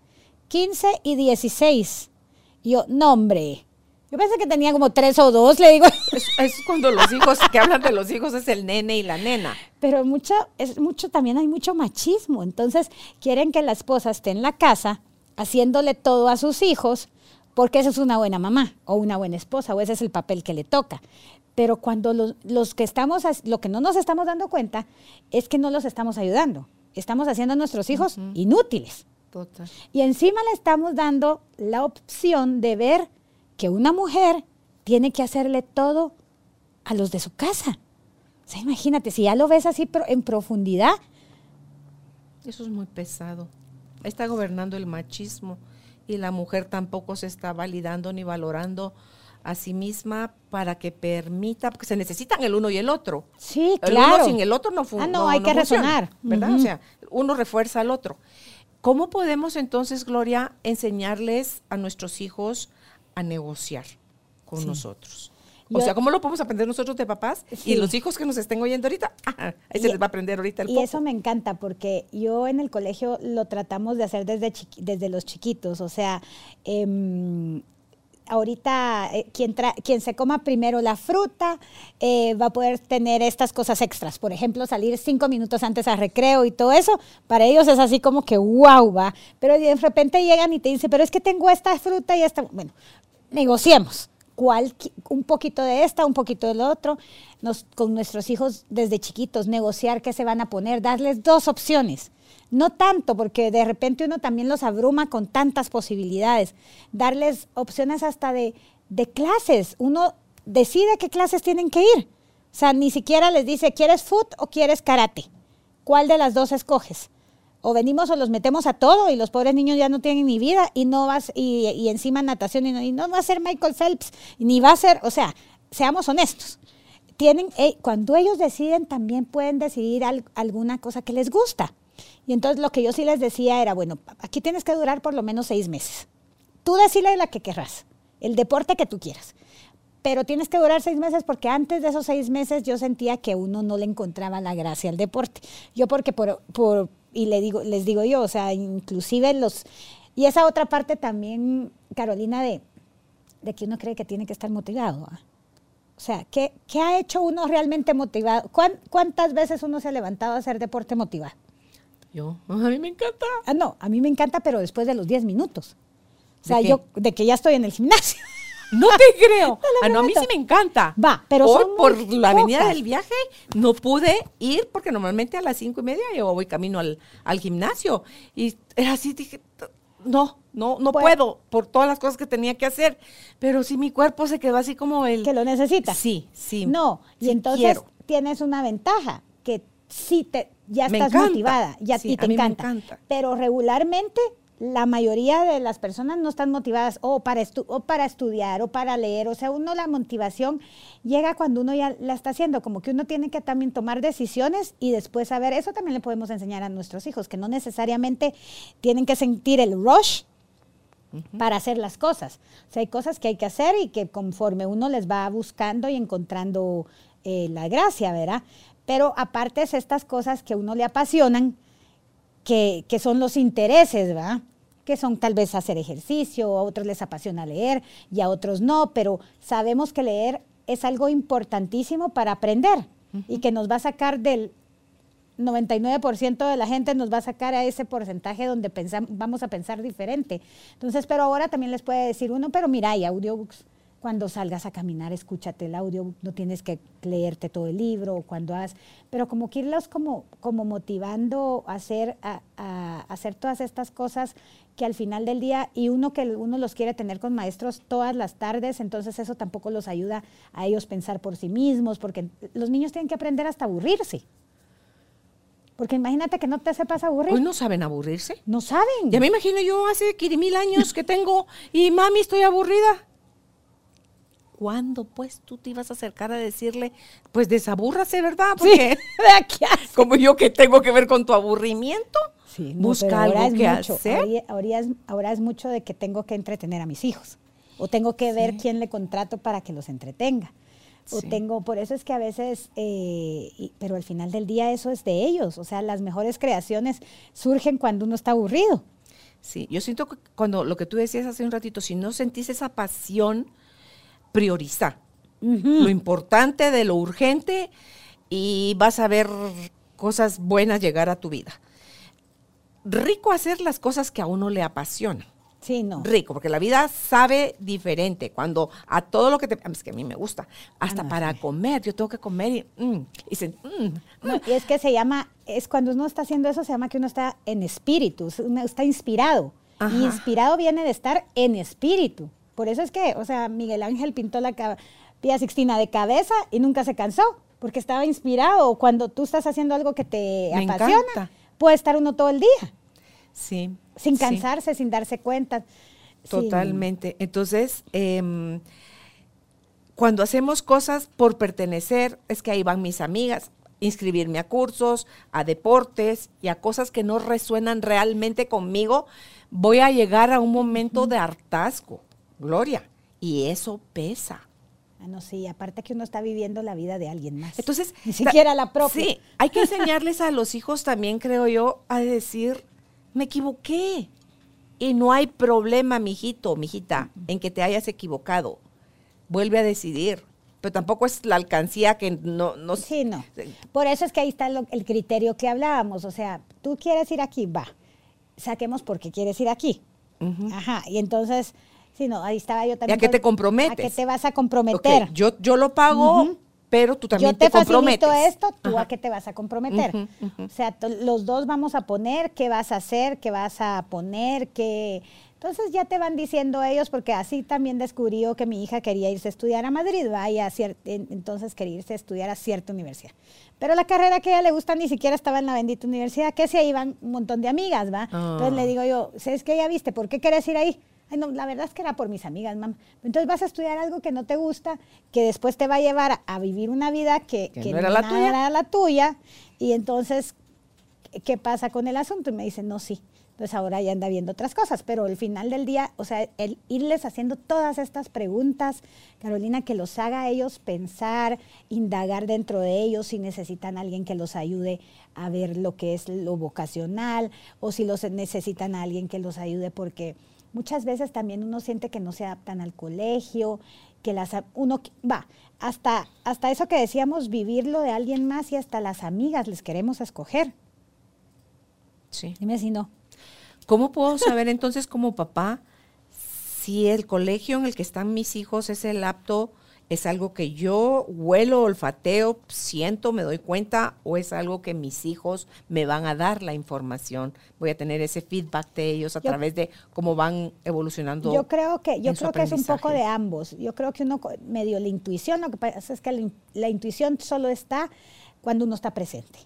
quince y dieciséis. Y yo, no hombre, yo pensé que tenía como tres o dos, le digo. Es, es cuando los hijos, que hablan de los hijos, es el nene y la nena. Pero mucho, es mucho, también hay mucho machismo, entonces quieren que la esposa esté en la casa haciéndole todo a sus hijos, porque esa es una buena mamá o una buena esposa o ese es el papel que le toca. Pero cuando los, los que estamos, lo que no nos estamos dando cuenta es que no los estamos ayudando. Estamos haciendo a nuestros hijos uh-huh. inútiles. Total. Y encima le estamos dando la opción de ver que una mujer tiene que hacerle todo a los de su casa. O sea, imagínate, si ya lo ves así en profundidad. Eso es muy pesado. Está gobernando el machismo. Y la mujer tampoco se está validando ni valorando a sí misma para que permita, porque se necesitan el uno y el otro. Sí, claro. El uno sin el otro no funciona. Ah, no, no hay no que funciona, razonar. ¿Verdad? Uh-huh. O sea, uno refuerza al otro. ¿Cómo podemos entonces, Gloria, enseñarles a nuestros hijos a negociar con sí. nosotros? O Yo, sea, ¿cómo lo podemos aprender nosotros de papás? Sí. Y los hijos que nos estén oyendo ahorita, ah, ahí y, se les va a aprender ahorita el Y poco. Eso me encanta porque yo en el colegio lo tratamos de hacer desde, chiqui, desde los chiquitos. O sea, eh, ahorita eh, quien, tra, quien se coma primero la fruta eh, va a poder tener estas cosas extras. Por ejemplo, salir cinco minutos antes al recreo y todo eso. Para ellos es así como que wow, va. Pero de repente llegan y te dicen, pero es que tengo esta fruta y esta. Bueno, negociemos. Cual, un poquito de esta, un poquito del otro, nos, con nuestros hijos desde chiquitos, negociar qué se van a poner, darles dos opciones, no tanto, porque de repente uno también los abruma con tantas posibilidades, darles opciones hasta de, de clases, uno decide qué clases tienen que ir, o sea, ni siquiera les dice, ¿quieres fútbol o quieres karate? ¿Cuál de las dos escoges? O venimos o los metemos a todo y los pobres niños ya no tienen ni vida y no vas y, y encima natación y no, y no va a ser Michael Phelps, ni va a ser, o sea, seamos honestos. Tienen, eh, cuando ellos deciden también pueden decidir al, alguna cosa que les gusta. Y entonces lo que yo sí les decía era, bueno, aquí tienes que durar por lo menos seis meses. Tú decíle la que querrás, el deporte que tú quieras. Pero tienes que durar seis meses porque antes de esos seis meses yo sentía que uno no le encontraba la gracia al deporte. Yo porque por... por y le digo, les digo yo, o sea, inclusive los... Y esa otra parte también, Carolina, de, de que uno cree que tiene que estar motivado. ¿Eh? O sea, ¿qué, ¿qué ha hecho uno realmente motivado? ¿Cuántas veces uno se ha levantado a hacer deporte motivado? Yo, a mí me encanta. Ah, no, a mí me encanta, pero después de los diez minutos. O sea, ¿De yo, de que ya estoy en el gimnasio. No te creo. Ah, no, a mí sí me encanta. Va, pero hoy, por la avenida del viaje no pude ir porque normalmente a las cinco y media yo voy camino al, al gimnasio. Y así dije, no, no, no bueno. puedo por todas las cosas que tenía que hacer. Pero sí mi cuerpo se quedó así como el... Que lo necesita. Sí, sí. No, y sí entonces quiero. Tienes una ventaja que sí te, ya estás encanta. motivada ya, sí, y te a mí encanta. Me encanta. Pero regularmente... La mayoría de las personas no están motivadas o para, estu- o para estudiar o para leer. O sea, uno la motivación llega cuando uno ya la está haciendo. Como que uno tiene que también tomar decisiones y después saber. Eso también le podemos enseñar a nuestros hijos, que no necesariamente tienen que sentir el rush uh-huh. para hacer las cosas. O sea, hay cosas que hay que hacer y que conforme uno les va buscando y encontrando eh, la gracia, ¿verdad? Pero aparte es estas cosas que a uno le apasionan, que, que son los intereses, ¿verdad? Que son tal vez hacer ejercicio, a otros les apasiona leer y a otros no, pero sabemos que leer es algo importantísimo para aprender uh-huh. y que nos va a sacar del noventa y nueve por ciento de la gente, nos va a sacar a ese porcentaje donde pensamos, vamos a pensar diferente. Entonces, pero ahora también les puede decir uno, pero mira, hay audiobooks. Cuando salgas a caminar, escúchate el audiobook, no tienes que leerte todo el libro, o cuando hagas, pero como que irlos como, como motivando a hacer, a, a hacer todas estas cosas que al final del día, y uno que uno los quiere tener con maestros todas las tardes, entonces eso tampoco los ayuda a ellos pensar por sí mismos, porque los niños tienen que aprender hasta aburrirse. Porque imagínate que no te sepas aburrir. Hoy no saben aburrirse. No saben. Ya me imagino yo hace mil años que tengo, y mami, estoy aburrida. ¿Cuándo, pues, tú te ibas a acercar a decirle, pues, desabúrrase, ¿verdad? Porque sí. Como yo que tengo que ver con tu aburrimiento, sí, no, busca algo es que mucho. hacer. Ahora, ahora, es, ahora es mucho de que tengo que entretener a mis hijos, o tengo que sí. ver quién le contrato para que los entretenga, o sí. tengo, por eso es que a veces, eh, y, pero al final del día eso es de ellos, o sea, las mejores creaciones surgen cuando uno está aburrido. Sí, yo siento que cuando lo que tú decías hace un ratito, si no sentís esa pasión, priorizar uh-huh. lo importante de lo urgente y vas a ver cosas buenas llegar a tu vida. Rico hacer las cosas que a uno le apasionan. Sí, no. Rico, porque la vida sabe diferente. Cuando a todo lo que te... Es que a mí me gusta. Hasta ah, no, para sí. comer. Yo tengo que comer y... Mm, y, se, mm, no, mm. y es que se llama... Es cuando uno está haciendo eso, se llama que uno está en espíritu. Uno está inspirado. Ajá. Y inspirado viene de estar en espíritu. Por eso es que, o sea, Miguel Ángel pintó la Capilla Sixtina de cabeza y nunca se cansó, porque estaba inspirado. Cuando tú estás haciendo algo que te Me apasiona, encanta. puede estar uno todo el día. Sí. Sin cansarse, sí. sin darse cuenta. Totalmente. Sin... Entonces, eh, cuando hacemos cosas por pertenecer, es que ahí van mis amigas, inscribirme a cursos, a deportes y a cosas que no resuenan realmente conmigo, voy a llegar a un momento uh-huh. de hartazgo. Gloria, y eso pesa. Ah, no, sí, aparte que uno está viviendo la vida de alguien más. Entonces, ni siquiera ta- la propia. Sí, hay que enseñarles a los hijos también, creo yo, a decir, me equivoqué. Y no hay problema, mijito, mijita, uh-huh. en que te hayas equivocado. Vuelve a decidir. Pero tampoco es la alcancía que no... no sí, no. Por eso es que ahí está lo, el criterio que hablábamos. O sea, tú quieres ir aquí, va. Saquemos por qué quieres ir aquí. Uh-huh. Ajá, y entonces... Sí, no, ahí estaba yo también. ¿A qué te comprometes? ¿A qué te vas a comprometer? Okay, yo, yo lo pago, uh-huh. pero tú también te, te comprometes. Yo te facilito esto, ¿tú Ajá. a qué te vas a comprometer? Uh-huh, uh-huh. O sea, t- los dos vamos a poner, qué vas a hacer, qué vas a poner, qué Entonces ya te van diciendo ellos, porque así también descubrí que mi hija quería irse a estudiar a Madrid, vaya, a cier... entonces quería irse a estudiar a cierta universidad. Pero la carrera que a ella le gusta ni siquiera estaba en la bendita universidad, que se iban un montón de amigas, ¿va? Oh. Entonces le digo yo, ¿sabes qué? Ya viste, ¿por qué querés ir ahí? Ay, no, la verdad es que era por mis amigas, mamá. Entonces vas a estudiar algo que no te gusta, que después te va a llevar a, a vivir una vida que, que, que no era la, tuya. era la tuya. Y entonces, ¿qué pasa con el asunto? Y me dicen, no, sí. Entonces ahora ya anda viendo otras cosas, pero al final del día, o sea, el irles haciendo todas estas preguntas, Carolina, que los haga a ellos pensar, indagar dentro de ellos si necesitan a alguien que los ayude a ver lo que es lo vocacional, o si los necesitan a alguien que los ayude porque... Muchas veces también uno siente que no se adaptan al colegio, que las uno va, hasta, hasta eso que decíamos, vivirlo de alguien más y hasta las amigas les queremos escoger. Sí. Dime si no. ¿Cómo puedo saber entonces como papá si el colegio en el que están mis hijos es el apto, es algo que yo huelo, olfateo, siento, me doy cuenta, o es algo que mis hijos me van a dar la información? Voy a tener ese feedback de ellos a yo, través de cómo van evolucionando. Yo creo que yo creo que es un poco de ambos. Yo creo que uno medio la intuición, lo que pasa es que la, la intuición solo está cuando uno está presente.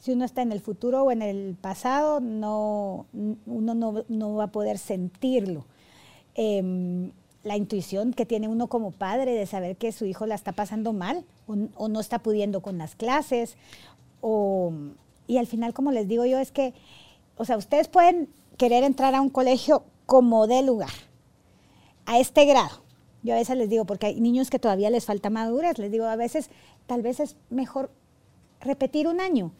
Si uno está en el futuro o en el pasado, no, uno no, no va a poder sentirlo. Eh, la intuición que tiene uno como padre de saber que su hijo la está pasando mal o, o no está pudiendo con las clases. O, y al final, como les digo yo, es que, o sea, ustedes pueden querer entrar a un colegio como de lugar, a este grado. Yo a veces les digo, porque hay niños que todavía les falta madurez, les digo, a veces, tal vez es mejor repetir un año,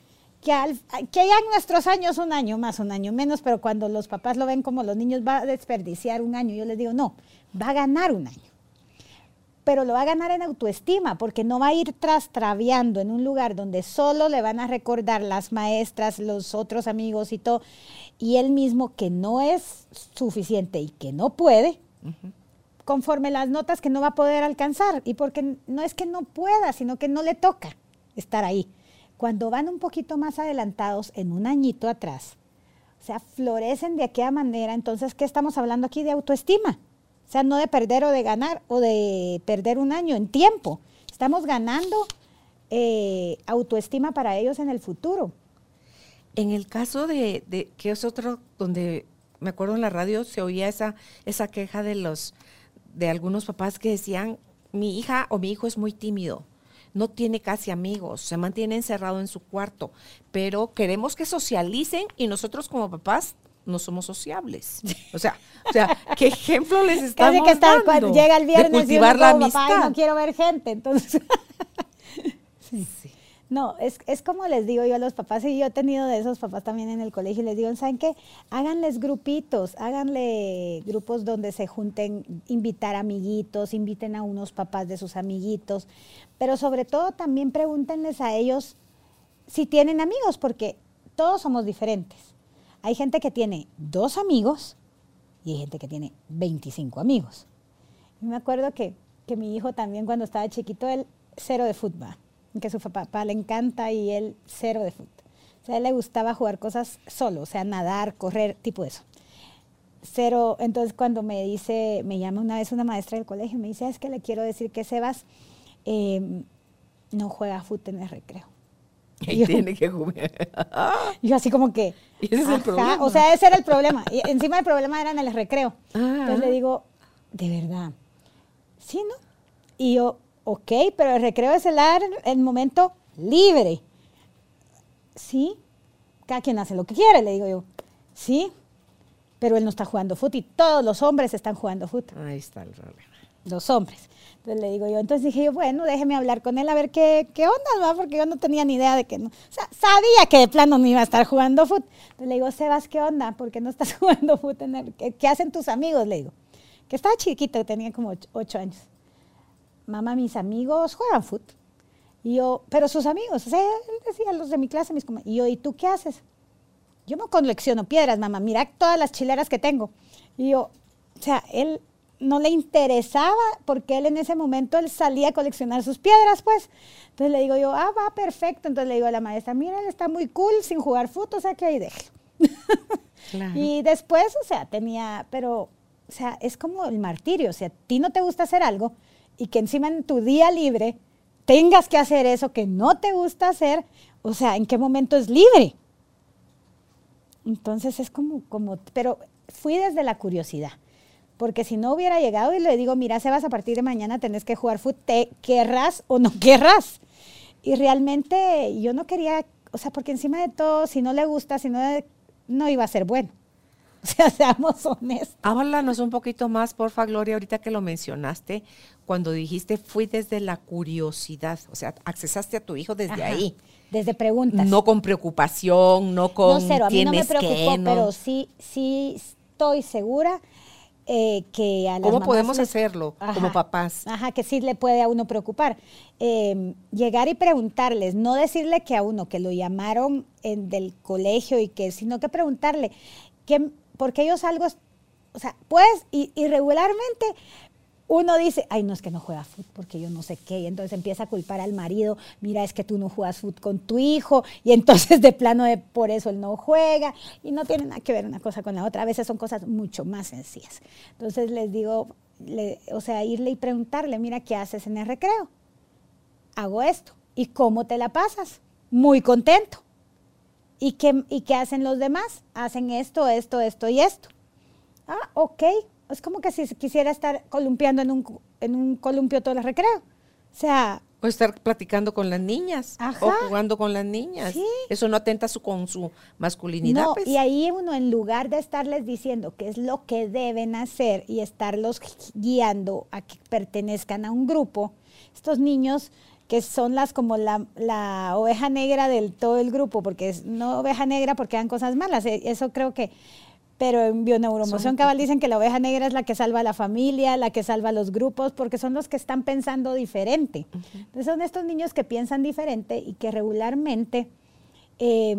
que, al, que hayan nuestros años un año más, un año menos, pero cuando los papás lo ven como los niños va a desperdiciar un año, yo les digo, no, va a ganar un año, pero lo va a ganar en autoestima, porque no va a ir trastraviando en un lugar donde solo le van a recordar las maestras, los otros amigos y todo, y él mismo que no es suficiente y que no puede, uh-huh. conforme las notas que no va a poder alcanzar, y porque no es que no pueda, sino que no le toca estar ahí. Cuando van un poquito más adelantados, en un añito atrás, o sea, florecen de aquella manera. Entonces, ¿qué estamos hablando aquí? De autoestima. O sea, no de perder o de ganar, o de perder un año en tiempo. Estamos ganando eh, autoestima para ellos en el futuro. En el caso de, de que es otro, donde me acuerdo en la radio se oía esa, esa queja de, los, de algunos papás que decían, mi hija o mi hijo es muy tímido. No tiene casi amigos, se mantiene encerrado en su cuarto, pero queremos que socialicen y nosotros como papás no somos sociables. O sea, o sea ¿qué ejemplo les estamos casi que está, dando? Cuando llega el viernes de cultivar y uno la como, amistad. Papá, no quiero ver gente, entonces. Sí. Sí. No, es, es como les digo yo a los papás, y yo he tenido de esos papás también en el colegio, y les digo, ¿saben qué? Háganles grupitos, háganle grupos donde se junten, invitar amiguitos, inviten a unos papás de sus amiguitos, pero sobre todo también pregúntenles a ellos si tienen amigos, porque todos somos diferentes. Hay gente que tiene dos amigos y hay gente que tiene veinticinco amigos. Y me acuerdo que, que mi hijo también cuando estaba chiquito, él cero de fútbol, que su papá le encanta y él cero de fútbol. O sea, a él le gustaba jugar cosas solo, o sea, nadar, correr, tipo eso. Cero, entonces cuando me dice, me llama una vez una maestra del colegio y me dice, es que le quiero decir que Sebas eh, no juega fútbol en el recreo. Y yo, tiene que jugar. Yo así como que... ¿Y ese es el problema? O sea, ese era el problema. Y encima el problema era en el recreo. Ah, entonces le digo, de verdad, ¿sí, no? Y yo... Ok, pero el recreo es el, el momento libre. Sí, cada quien hace lo que quiere, le digo yo. Sí, pero él no está jugando fútbol y todos los hombres están jugando fútbol. Ahí está el problema. Los hombres. Entonces le digo yo, entonces dije yo, bueno, déjeme hablar con él a ver qué, qué onda, ¿no? Porque yo no tenía ni idea de que no. O sea, sabía que de plano no iba a estar jugando fútbol. Entonces le digo, Sebas, ¿qué onda? ¿Por qué no estás jugando fútbol? ¿Qué, qué hacen tus amigos? Le digo, que estaba chiquito, tenía como ocho, ocho años. Mamá, mis amigos juegan fútbol. Y yo, pero sus amigos, o sea, él decía, los de mi clase, mis compañeros. Y yo, ¿y tú qué haces? Yo no colecciono piedras, mamá, mira todas las chileras que tengo. Y yo, o sea, él no le interesaba porque él en ese momento, él salía a coleccionar sus piedras, pues. Entonces le digo yo, ah, va, perfecto. Entonces le digo a la maestra, mira, él está muy cool sin jugar fútbol, o sea, que ahí déjalo. Claro. Y después, o sea, tenía, pero, o sea, es como el martirio. O sea, a ti no te gusta hacer algo y que encima en tu día libre tengas que hacer eso que no te gusta hacer, o sea, ¿en qué momento es libre? Entonces es como, como, pero fui desde la curiosidad, porque si no hubiera llegado y le digo, mira, Sebas, a partir de mañana tenés que jugar fútbol, te querrás o no querrás. Y realmente yo no quería, o sea, porque encima de todo, si no le gusta, si no, no iba a ser bueno. O sea, seamos honestos. Háblanos un poquito más, porfa, Gloria, ahorita que lo mencionaste, cuando dijiste fui desde la curiosidad, o sea, accesaste a tu hijo desde Ajá. ahí. Desde preguntas. No con preocupación, no con... No, cero, a mí no me preocupó, que, no. pero sí, sí estoy segura eh, que a las ¿Cómo mamás podemos les... hacerlo Ajá. como papás? Ajá, que sí le puede a uno preocupar. Eh, llegar y preguntarles, no decirle que a uno, que lo llamaron en, del colegio y que, sino que preguntarle, que... Porque yo salgo, o sea, pues, y, y regularmente uno dice, ay, no, es que no juega fútbol porque yo no sé qué, y entonces empieza a culpar al marido, mira, es que tú no juegas fútbol con tu hijo, y entonces de plano de, por eso él no juega, y no tiene nada que ver una cosa con la otra, a veces son cosas mucho más sencillas. Entonces les digo, le, o sea, irle y preguntarle, mira, ¿qué haces en el recreo? Hago esto, ¿y cómo te la pasas? Muy contento. ¿Y qué, ¿Y qué hacen los demás? Hacen esto, esto, esto y esto. Ah, ok. Es como que si quisiera estar columpiando en un, en un columpio todo el recreo. O sea... O estar platicando con las niñas. Ajá. O jugando con las niñas. Sí. Eso no atenta su, con su masculinidad. No, pues. Y ahí uno, en lugar de estarles diciendo qué es lo que deben hacer y estarlos guiando a que pertenezcan a un grupo, estos niños... que son las como la, la oveja negra del todo el grupo, porque es no oveja negra porque dan cosas malas, eso creo que, pero en Bioneuromoción cabal dicen que la oveja negra es la que salva a la familia, la que salva a los grupos, porque son los que están pensando diferente. Uh-huh. Entonces son estos niños que piensan diferente y que regularmente eh,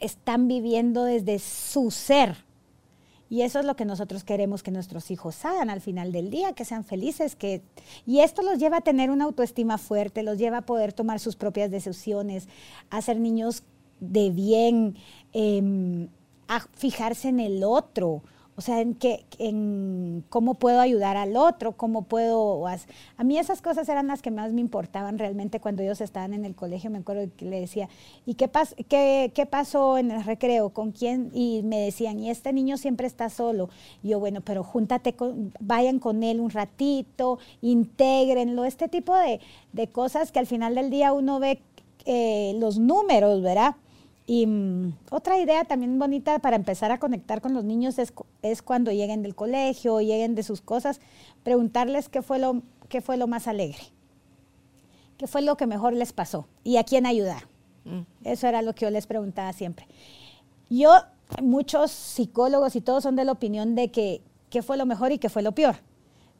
están viviendo desde su ser. Y eso es lo que nosotros queremos que nuestros hijos hagan al final del día, que sean felices. que Y esto los lleva a tener una autoestima fuerte, los lleva a poder tomar sus propias decisiones, a ser niños de bien, eh, a fijarse en el otro, o sea, en, que, en cómo puedo ayudar al otro, cómo puedo... A mí esas cosas eran las que más me importaban realmente cuando ellos estaban en el colegio. Me acuerdo que le decía, ¿y qué, pas, qué, qué pasó en el recreo? ¿Con quién? Y me decían, y este niño siempre está solo. Y yo, bueno, pero júntate, con, vayan con él un ratito, intégrenlo. Este tipo de, de cosas que al final del día uno ve eh, los números, ¿verdad? Y mmm, otra idea también bonita para empezar a conectar con los niños es, es cuando lleguen del colegio o lleguen de sus cosas, preguntarles qué fue, lo, qué fue lo más alegre, qué fue lo que mejor les pasó y a quién ayudar. Mm. Eso era lo que yo les preguntaba siempre. Yo, muchos psicólogos y todos son de la opinión de que qué fue lo mejor y qué fue lo peor.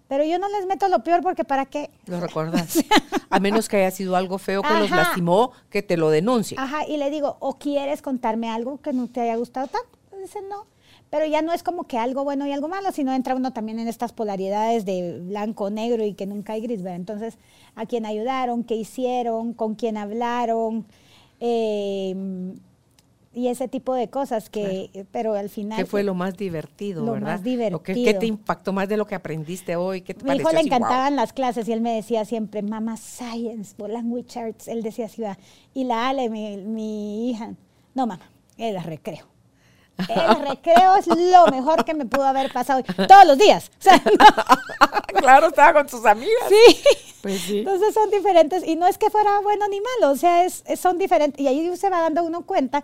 Pero yo no les meto lo peor porque ¿para qué? Lo recuerdas. A menos que haya sido algo feo que Ajá. los lastimó, que te lo denuncie. Ajá, y le digo, ¿o quieres contarme algo que no te haya gustado tanto? Dicen no. Pero ya no es como que algo bueno y algo malo, sino entra uno también en estas polaridades de blanco, negro y que nunca hay gris, ¿verdad? Entonces, ¿a quién ayudaron? ¿Qué hicieron? ¿Con quién hablaron? Eh... Y ese tipo de cosas que, claro. pero al final... ¿Qué fue lo más divertido, lo verdad? Lo más divertido. ¿Qué, ¿Qué te impactó más de lo que aprendiste hoy? ¿Qué te Mi pareció hijo le así, encantaban wow. las clases y él me decía siempre, mamá, science, language arts, él decía así, va. Y la Ale, mi, mi hija, no mamá, el recreo. El recreo es lo mejor que me pudo haber pasado hoy. Todos los días. O sea, no. Claro, estaba con sus amigas. Sí. Pues sí. Entonces son diferentes y no es que fuera bueno ni malo, o sea, es, es, son diferentes. Y ahí se va dando uno cuenta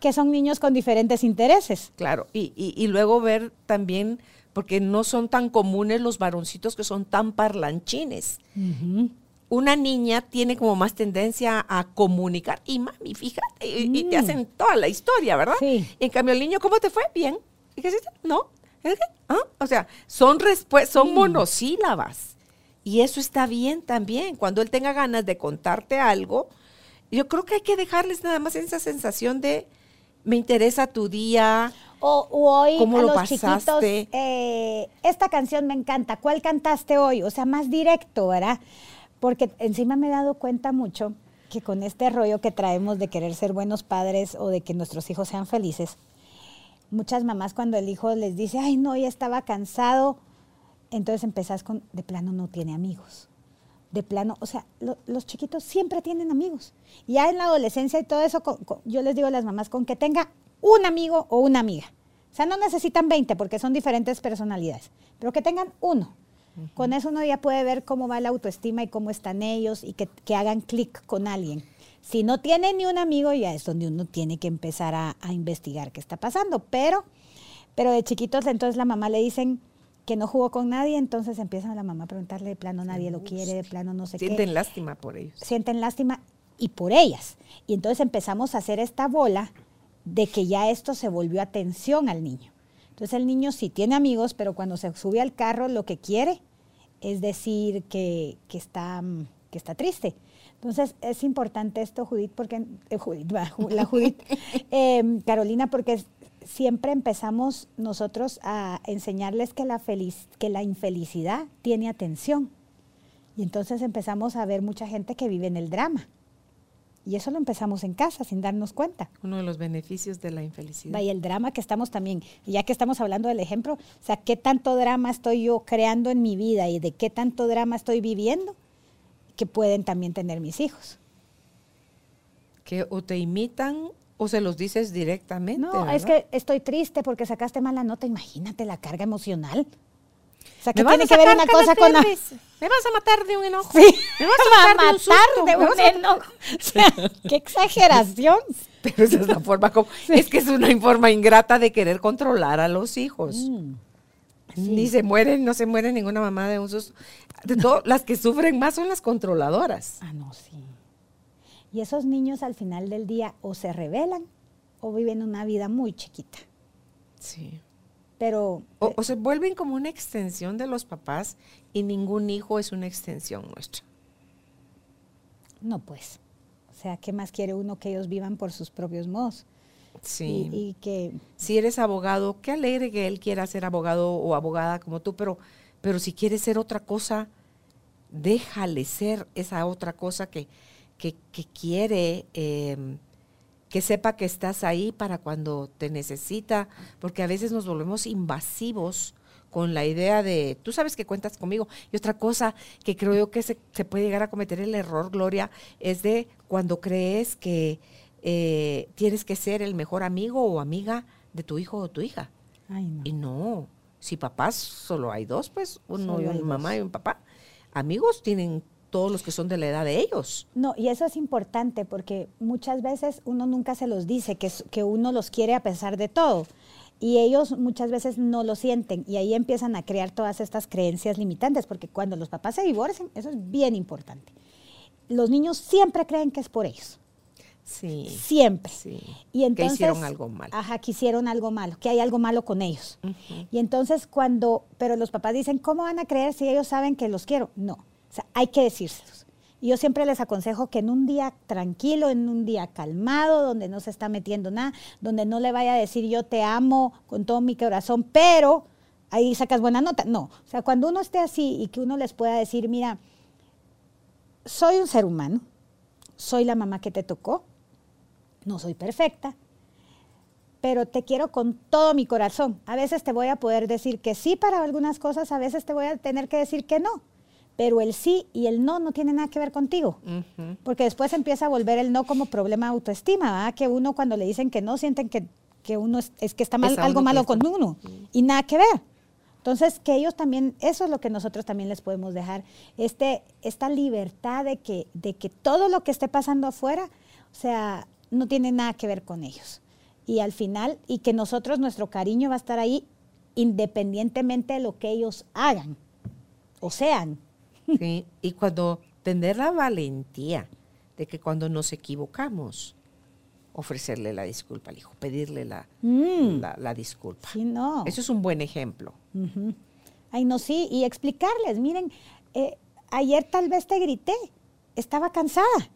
que son niños con diferentes intereses. Claro, y, y, y luego ver también, porque no son tan comunes los varoncitos que son tan parlanchines. Uh-huh. Una niña tiene como más tendencia a comunicar, y mami, fíjate, y, mm. y te hacen toda la historia, ¿verdad? Sí. Y en cambio el niño, ¿cómo te fue? Bien. ¿Y qué hiciste? No. ¿Ah? O sea, son, son mm. monosílabas. Y eso está bien también. Cuando él tenga ganas de contarte algo, yo creo que hay que dejarles nada más esa sensación de... Me interesa tu día, o, o hoy cómo a lo los pasaste. Chiquitos, eh, esta canción me encanta, ¿cuál cantaste hoy? O sea, más directo, ¿verdad? Porque encima me he dado cuenta mucho que con este rollo que traemos de querer ser buenos padres o de que nuestros hijos sean felices, muchas mamás cuando el hijo les dice, ay, no, ya estaba cansado, entonces empezás con, de plano no tiene amigos. De plano, o sea, lo, los chiquitos siempre tienen amigos. Ya en la adolescencia y todo eso, con, con, yo les digo a las mamás, con que tenga un amigo o una amiga. O sea, no necesitan veinte porque son diferentes personalidades, pero que tengan uno. Uh-huh. Con eso uno ya puede ver cómo va la autoestima y cómo están ellos y que, que hagan clic con alguien. Si no tiene ni un amigo, ya es donde uno tiene que empezar a, a investigar qué está pasando. Pero, pero de chiquitos, entonces la mamá le dicen que no jugó con nadie, entonces empiezan a la mamá a preguntarle, de plano nadie lo quiere, de plano no sé qué. Sienten lástima por ellos. Sienten lástima y por ellas. Y entonces empezamos a hacer esta bola de que ya esto se volvió atención al niño. Entonces el niño sí tiene amigos, pero cuando se sube al carro lo que quiere es decir que, que, está, que está triste. Entonces es importante esto, Judith, porque eh, Judith, la Judith, eh, Carolina, porque siempre empezamos nosotros a enseñarles que la, feliz, que la infelicidad tiene atención. Y entonces empezamos a ver mucha gente que vive en el drama. Y eso lo empezamos en casa, sin darnos cuenta. Uno de los beneficios de la infelicidad. Y el drama que estamos también, ya que estamos hablando del ejemplo, o sea, ¿qué tanto drama estoy yo creando en mi vida y de qué tanto drama estoy viviendo? Que pueden también tener mis hijos. Que o te imitan o se los dices directamente. No, ¿verdad? Es que estoy triste porque sacaste mala nota, imagínate la carga emocional. O sea, que tiene que ver una cosa con la... Me vas a matar de un enojo. Sí. Me vas a matar, matar de un, susto? De un enojo. O sea, qué exageración. Pero esa es la forma como... Sí. Es que es una forma ingrata de querer controlar a los hijos. Mm. Sí. Ni se mueren, no se muere ninguna mamá de un susto. De todo, las que sufren más son las controladoras. Ah, no, sí. Y esos niños al final del día o se rebelan o viven una vida muy chiquita. Sí. Pero o, o se vuelven como una extensión de los papás y ningún hijo es una extensión nuestra. No, pues. O sea, ¿qué más quiere uno que ellos vivan por sus propios modos? Sí. Y, y que si eres abogado, qué alegre que él quiera ser abogado o abogada como tú, pero, pero si quieres ser otra cosa, déjale ser esa otra cosa que, que, que quiere, eh, que sepa que estás ahí para cuando te necesita, porque a veces nos volvemos invasivos con la idea de, tú sabes que cuentas conmigo. Y otra cosa que creo yo que se, se puede llegar a cometer el error, Gloria, es de cuando crees que Eh, tienes que ser el mejor amigo o amiga de tu hijo o tu hija. Ay, no. Y no, si papás solo hay dos, pues uno y una mamá y un papá. Amigos tienen todos los que son de la edad de ellos. No, y eso es importante porque muchas veces uno nunca se los dice, que, que uno los quiere a pesar de todo. Y ellos muchas veces no lo sienten y ahí empiezan a crear todas estas creencias limitantes, porque cuando los papás se divorcian, eso es bien importante. Los niños siempre creen que es por ellos. Sí, siempre. Sí. Y entonces, que hicieron algo malo. Ajá, que hicieron algo malo, que hay algo malo con ellos. Uh-huh. Y entonces cuando, pero los papás dicen, ¿cómo van a creer si ellos saben que los quiero? No, o sea, hay que decírselos. Y yo siempre les aconsejo que en un día tranquilo, en un día calmado, donde no se está metiendo nada, donde no le vaya a decir yo te amo con todo mi corazón, pero ahí sacas buena nota. No, o sea, cuando uno esté así y que uno les pueda decir, mira, soy un ser humano, soy la mamá que te tocó, no soy perfecta, pero te quiero con todo mi corazón. A veces te voy a poder decir que sí para algunas cosas, a veces te voy a tener que decir que no. Pero el sí y el no no tienen nada que ver contigo. Uh-huh. Porque después empieza a volver el no como problema de autoestima, ¿verdad? Que uno cuando le dicen que no, sienten que, que uno es, es que está mal, algo malo con uno. Uh-huh. Y nada que ver. Entonces, que ellos también, eso es lo que nosotros también les podemos dejar, este, esta libertad de que, de que todo lo que esté pasando afuera, o sea, no tiene nada que ver con ellos. Y al final, y que nosotros, nuestro cariño va a estar ahí independientemente de lo que ellos hagan o sean. Sí, y cuando tener la valentía de que cuando nos equivocamos, ofrecerle la disculpa al hijo, pedirle la, mm. la, la disculpa. Sí, no. Eso es un buen ejemplo. Uh-huh. Ay, no, sí, y explicarles, miren, eh, ayer tal vez te grité, estaba cansada.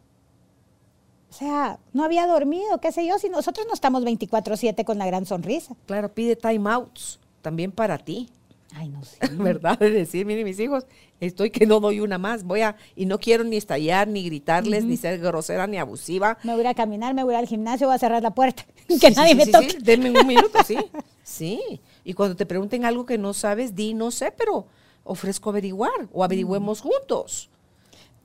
O sea, no había dormido, qué sé yo, si nosotros no estamos veinticuatro siete con la gran sonrisa. Claro, pide time outs también para ti. Ay, no sé. ¿Verdad? De decir, miren mis hijos, estoy que no doy una más, voy a, y no quiero ni estallar, ni gritarles, uh-huh. ni ser grosera, ni abusiva. Me voy a caminar, me voy al gimnasio, voy a cerrar la puerta, que sí, nadie sí, me sí, toque. Sí, denme un minuto, sí, sí. Y cuando te pregunten algo que no sabes, di, no sé, pero ofrezco averiguar, o averigüemos uh-huh. juntos.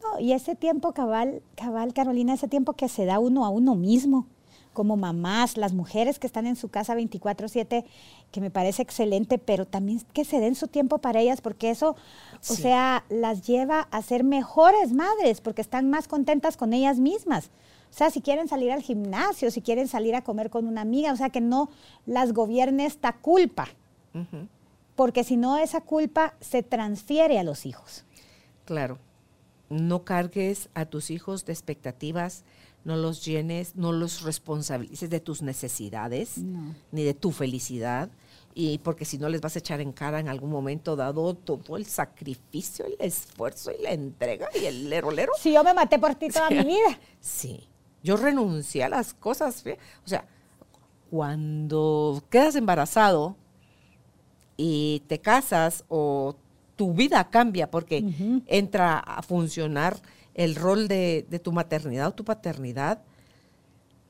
No, y ese tiempo cabal, cabal, Carolina, ese tiempo que se da uno a uno mismo, como mamás, las mujeres que están en su casa veinticuatro siete, que me parece excelente, pero también que se den su tiempo para ellas, porque eso, sí. o sea, las lleva a ser mejores madres, porque están más contentas con ellas mismas. O sea, si quieren salir al gimnasio, si quieren salir a comer con una amiga, o sea, que no las gobierne esta culpa, uh-huh. porque si no, esa culpa se transfiere a los hijos. Claro, no cargues a tus hijos de expectativas, no los llenes, no los responsabilices de tus necesidades, no. ni de tu felicidad, y porque si no les vas a echar en cara en algún momento dado todo el sacrificio, el esfuerzo y la entrega y el lero lero. Si yo me maté por ti toda sí. mi vida. Sí, yo renuncié a las cosas. O sea, cuando quedas embarazado y te casas o tu vida cambia porque uh-huh. entra a funcionar el rol de, de tu maternidad o tu paternidad,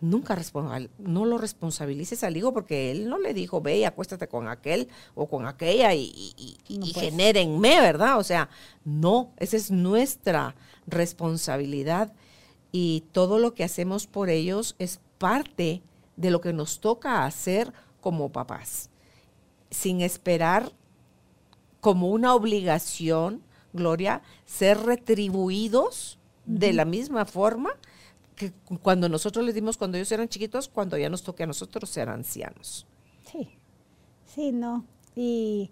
nunca responda, no lo responsabilices al hijo porque él no le dijo, ve y acuéstate con aquel o con aquella y, y, y, no, y pues. Genérenme, ¿verdad? O sea, no, esa es nuestra responsabilidad y todo lo que hacemos por ellos es parte de lo que nos toca hacer como papás, sin esperar como una obligación, Gloria, ser retribuidos uh-huh. de la misma forma que cuando nosotros les dimos cuando ellos eran chiquitos, cuando ya nos toque a nosotros ser ancianos. Sí, sí, no. Y,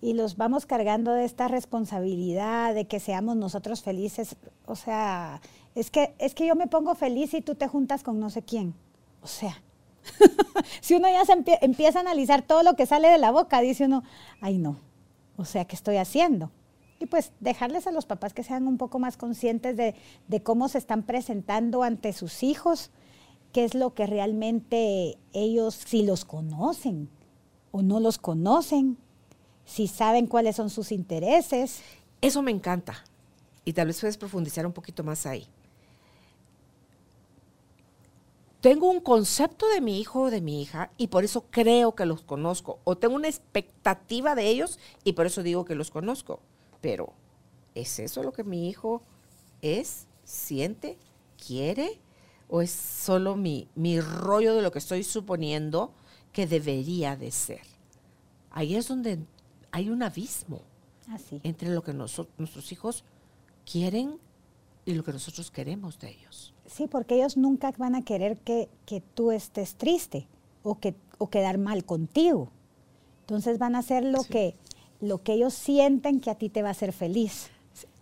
y los vamos cargando de esta responsabilidad de que seamos nosotros felices. O sea, es que, es que yo me pongo feliz y tú te juntas con no sé quién. O sea, si uno ya se empie- empieza a analizar todo lo que sale de la boca, dice uno, ay no, o sea, ¿qué estoy haciendo? Y pues dejarles a los papás que sean un poco más conscientes de, de cómo se están presentando ante sus hijos, qué es lo que realmente ellos, si los conocen o no los conocen, si saben cuáles son sus intereses. Eso me encanta. Y tal vez puedes profundizar un poquito más ahí. Tengo un concepto de mi hijo o de mi hija y por eso creo que los conozco. O tengo una expectativa de ellos y por eso digo que los conozco. Pero, ¿es eso lo que mi hijo es, siente, quiere? ¿O es solo mi, mi rollo de lo que estoy suponiendo que debería de ser? Ahí es donde hay un abismo Así. entre lo que noso- nuestros hijos quieren y lo que nosotros queremos de ellos. Sí, porque ellos nunca van a querer que, que tú estés triste o, que, o quedar mal contigo. Entonces van a hacer lo sí. que... lo que ellos sienten que a ti te va a hacer feliz.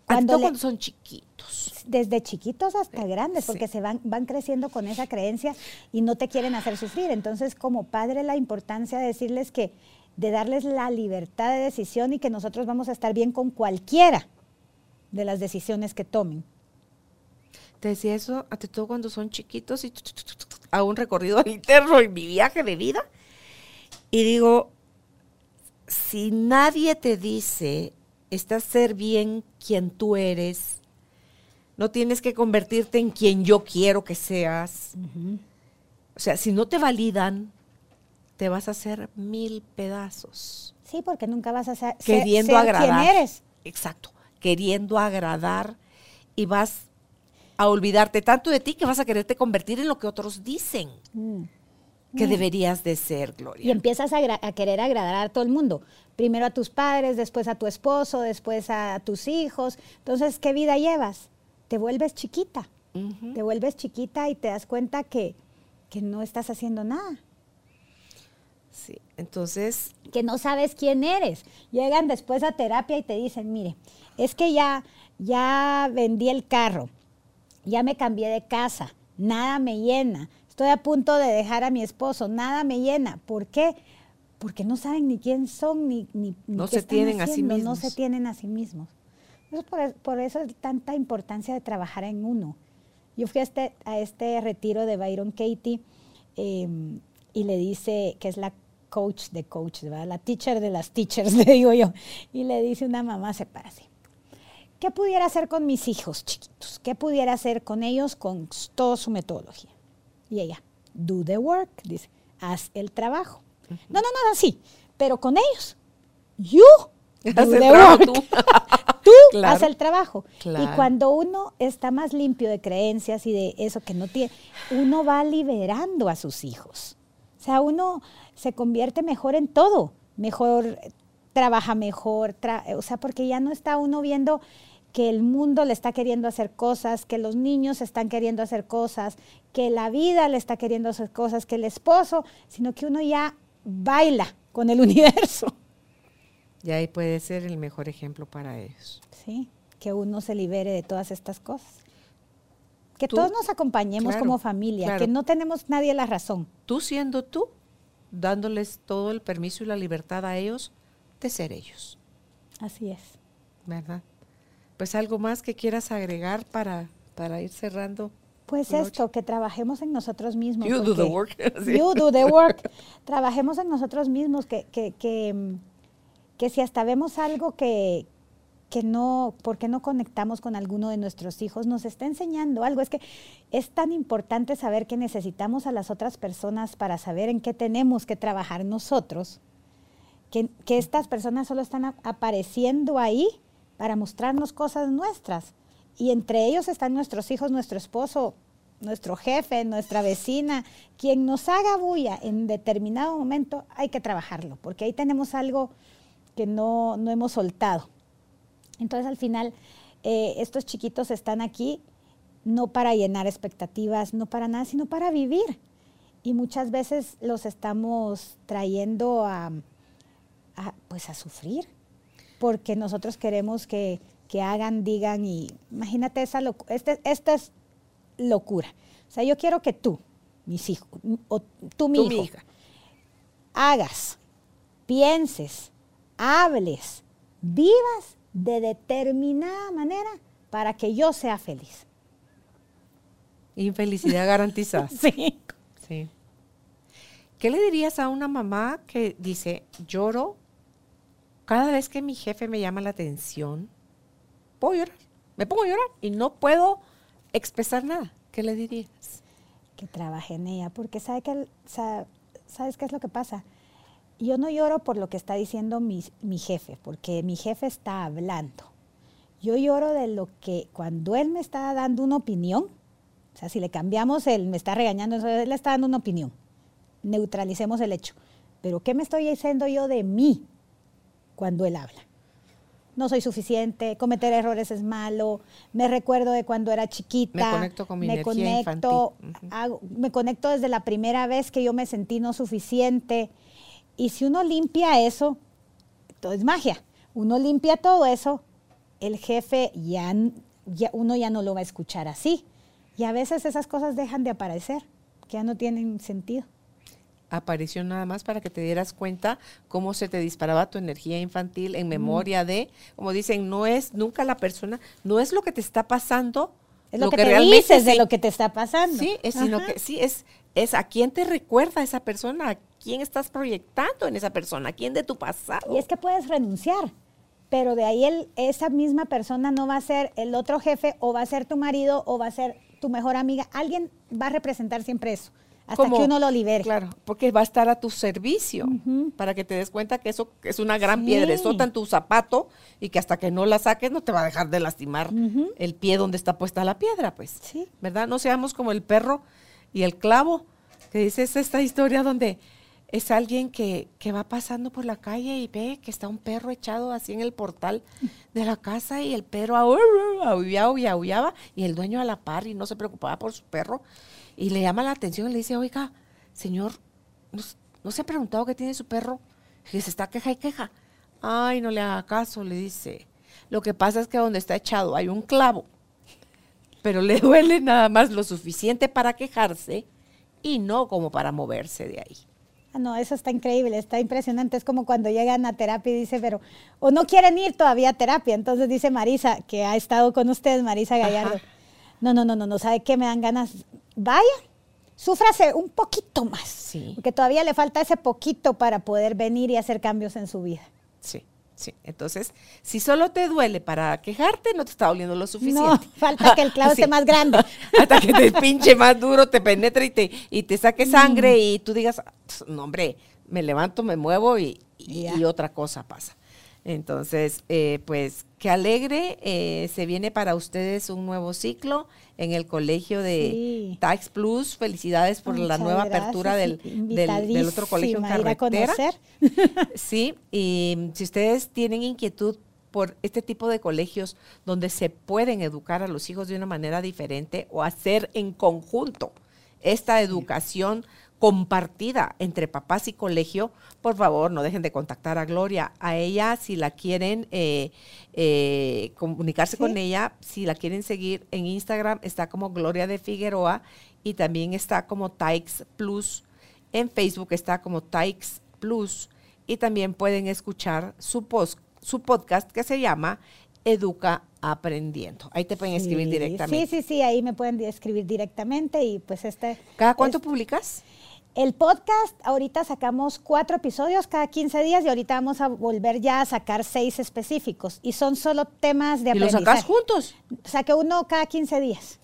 Cuando, le, cuando son chiquitos. Desde chiquitos hasta grandes, porque sí. se van, van creciendo con esa creencia y no te quieren hacer sufrir. Entonces, como padre, la importancia de decirles que, de darles la libertad de decisión y que nosotros vamos a estar bien con cualquiera de las decisiones que tomen. Te decía eso, ante todo cuando son chiquitos, y a un recorrido interno en mi viaje de vida, y digo... Si nadie te dice, estás ser bien quien tú eres, no tienes que convertirte en quien yo quiero que seas. Uh-huh. O sea, si no te validan, te vas a hacer mil pedazos. Sí, porque nunca vas a ser, queriendo ser, ser agradar, quien eres. Exacto, queriendo agradar y vas a olvidarte tanto de ti que vas a quererte convertir en lo que otros dicen. Mm. Que deberías de ser, Gloria. Y empiezas a, agra- a querer agradar a todo el mundo. Primero a tus padres, después a tu esposo, después a tus hijos. Entonces, ¿qué vida llevas? Te vuelves chiquita. Uh-huh. Te vuelves chiquita y te das cuenta que, que no estás haciendo nada. Sí, entonces... Que no sabes quién eres. Llegan después a terapia y te dicen, mire, es que ya, ya vendí el carro, ya me cambié de casa, nada me llena. Estoy a punto de dejar a mi esposo, nada me llena. ¿Por qué? Porque no saben ni quién son, ni, ni, ni no qué se tienen haciendo, a sí mismos. No se tienen a sí mismos. Entonces, por, por eso es tanta importancia de trabajar en uno. Yo fui a este, a este retiro de Byron Katie eh, y le dice, que es la coach de coach, ¿verdad? La teacher de las teachers, le digo yo. Y le dice una mamá, se para así. ¿Qué pudiera hacer con mis hijos chiquitos? ¿Qué pudiera hacer con ellos con toda su metodología? Y ella, do the work, dice, haz el trabajo. Uh-huh. No, no, no, no, sí, pero con ellos. You do the work. Tú, tú claro. haz el trabajo. Claro. Y cuando uno está más limpio de creencias y de eso que no tiene, uno va liberando a sus hijos. O sea, uno se convierte mejor en todo, mejor trabaja mejor, tra o sea, porque ya no está uno viendo que el mundo le está queriendo hacer cosas, que los niños están queriendo hacer cosas, que la vida le está queriendo hacer cosas, que el esposo, sino que uno ya baila con el universo. Y ahí puede ser el mejor ejemplo para ellos. Sí, que uno se libere de todas estas cosas. Que tú, todos nos acompañemos claro, como familia, claro. que no tenemos nadie la razón. Tú siendo tú, dándoles todo el permiso y la libertad a ellos de ser ellos. Así es. ¿Verdad? Pues algo más que quieras agregar para, para ir cerrando. Pues esto, que trabajemos en nosotros mismos. You do the work. You do the work. Trabajemos en nosotros mismos, que, que, que, que si hasta vemos algo que... que no, ¿por qué no conectamos con alguno de nuestros hijos? Nos está enseñando algo. Es que es tan importante saber que necesitamos a las otras personas para saber en qué tenemos que trabajar nosotros, que, que estas personas solo están a, apareciendo ahí para mostrarnos cosas nuestras. Y entre ellos están nuestros hijos, nuestro esposo, nuestro jefe, nuestra vecina. Quien nos haga bulla en determinado momento hay que trabajarlo, porque ahí tenemos algo que no, no hemos soltado. Entonces, al final, eh, estos chiquitos están aquí no para llenar expectativas, no para nada, sino para vivir. Y muchas veces los estamos trayendo a, a, pues a sufrir, porque nosotros queremos que, que hagan, digan, y imagínate, esa loc este, esta es locura. O sea, yo quiero que tú, mis hijos, o tú, mi tú, hijo, mi hija, hagas, pienses, hables, vivas, de determinada manera para que yo sea feliz. Infelicidad garantizada. Sí. Sí. ¿Qué le dirías a una mamá que dice, lloro cada vez que mi jefe me llama la atención? Puedo llorar, me pongo a llorar y no puedo expresar nada. ¿Qué le dirías? Que trabaje en ella, porque sabe que, sabe, ¿sabes qué es lo que pasa? Yo no lloro por lo que está diciendo mi, mi jefe, porque mi jefe está hablando. Yo lloro de lo que cuando él me está dando una opinión, o sea, si le cambiamos el me está regañando, él le está dando una opinión. Neutralicemos el hecho. Pero ¿qué me estoy diciendo yo de mí cuando él habla? No soy suficiente, cometer errores es malo, me recuerdo de cuando era chiquita. Me conecto con mi me energía conecto, infantil. Uh-huh. hago, me conecto desde la primera vez que yo me sentí no suficiente. Y si uno limpia eso, todo es magia. Uno limpia todo eso, el jefe ya, ya, uno ya no lo va a escuchar así. Y a veces esas cosas dejan de aparecer, que ya no tienen sentido. Apareció nada más para que te dieras cuenta cómo se te disparaba tu energía infantil en memoria mm. de, como dicen, no es nunca la persona, no es lo que te está pasando. Es lo, lo que, que te realmente dices sí, de lo que te está pasando. Sí, es, sino que, sí, es, es a quién te recuerda esa persona, ¿quién estás proyectando en esa persona? ¿Quién de tu pasado? Y es que puedes renunciar, pero de ahí el, esa misma persona no va a ser el otro jefe, o va a ser tu marido, o va a ser tu mejor amiga. Alguien va a representar siempre eso, hasta Como, que uno lo libere. Claro, porque va a estar a tu servicio, uh-huh. para que te des cuenta que eso es una gran sí. piedrezota en tu zapato, y que hasta que no la saques no te va a dejar de lastimar uh-huh. el pie donde está puesta la piedra, pues. Sí. ¿Verdad? No seamos como el perro y el clavo, que dices esta historia donde... Es alguien que, que va pasando por la calle y ve que está un perro echado así en el portal de la casa, y el perro aullaba y aullaba, y el dueño a la par, y no se preocupaba por su perro, y le llama la atención y le dice, oiga, señor, ¿no, no se ha preguntado qué tiene su perro? Y se está queja y queja. Ay, no le haga caso, le dice. Lo que pasa es que donde está echado hay un clavo, pero le duele nada más lo suficiente para quejarse y no como para moverse de ahí. Ah, no, eso está increíble, está impresionante. Es como cuando llegan a terapia y dice, pero, o no quieren ir todavía a terapia. Entonces dice Marisa, que ha estado con ustedes, Marisa Gallardo. Ajá. No, no, no, no, no, ¿sabe qué? Me dan ganas, vaya, súfrase un poquito más, sí, porque todavía le falta ese poquito para poder venir y hacer cambios en su vida. Sí. Sí, entonces, si solo te duele para quejarte, no te está doliendo lo suficiente. No, falta que el clavo sí. esté más grande. Hasta que te pinche más duro, te penetre y te, y te saque sangre mm. y tú digas, no hombre, me levanto, me muevo y, y, yeah. y otra cosa pasa. Entonces, eh, pues, qué alegre, eh, se viene para ustedes un nuevo ciclo en el colegio de sí. Taix Plus. Felicidades por Muchas la nueva gracias. apertura del, del, del otro colegio en carretera. Sí, y si ustedes tienen inquietud por este tipo de colegios donde se pueden educar a los hijos de una manera diferente o hacer en conjunto esta educación compartida entre papás y colegio, por favor, no dejen de contactar a Gloria. A ella, si la quieren eh, eh, comunicarse sí. con ella, si la quieren seguir en Instagram, está como Gloria de Figueroa y también está como Taix Plus. En Facebook está como Taix Plus y también pueden escuchar su, post, su podcast que se llama Educa Aprendiendo. Ahí te pueden sí, escribir directamente. Sí, sí, sí, ahí me pueden escribir directamente y pues este... ¿Cada cuánto es, publicas? El podcast, ahorita sacamos cuatro episodios cada quince días y ahorita vamos a volver ya a sacar seis específicos y son solo temas de aprendizaje. ¿Y los sacas juntos? Saqué uno cada quince días.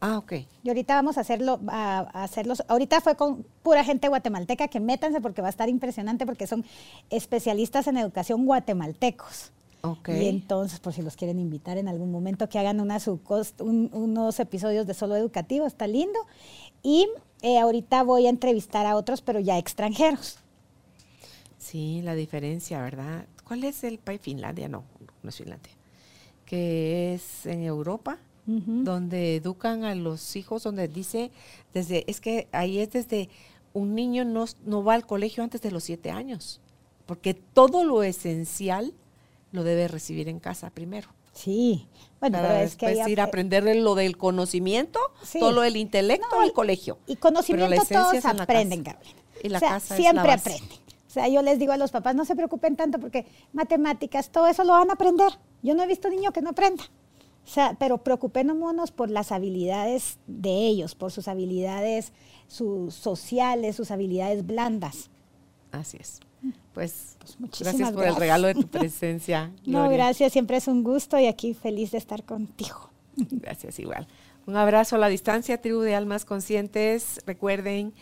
Ah, ok. Y ahorita vamos a hacerlo, a, a hacerlos, ahorita fue con pura gente guatemalteca, que métanse porque va a estar impresionante porque son especialistas en educación guatemaltecos. Okay. Y entonces, por si los quieren invitar en algún momento, que hagan una subcost, un, unos episodios de solo educativo, está lindo. Y eh, ahorita voy a entrevistar a otros, pero ya extranjeros. Sí, la diferencia, ¿verdad? ¿Cuál es el país? Finlandia, no, no es Finlandia. Que es en Europa, uh-huh. donde educan a los hijos, donde dice, desde es que ahí es desde un niño no, no va al colegio antes de los siete años, porque todo lo esencial lo debe recibir en casa primero. Sí. Bueno, para pero es que hay... ir a aprender lo del conocimiento, sí. todo lo del intelecto no, y, al colegio. Y conocimiento todos aprenden, Carolina. Y la o sea, casa siempre es la base. Aprenden. O sea, yo les digo a los papás, no se preocupen tanto porque matemáticas, todo eso lo van a aprender. Yo no he visto niño que no aprenda. O sea, pero preocupémonos por las habilidades de ellos, por sus habilidades sus sociales, sus habilidades blandas. Así es. Pues, pues muchísimas gracias por gracias. el regalo de tu presencia. No, Gloria. Gracias, siempre es un gusto y aquí feliz de estar contigo. Gracias, igual. Un abrazo a la distancia, tribu de almas conscientes. Recuerden,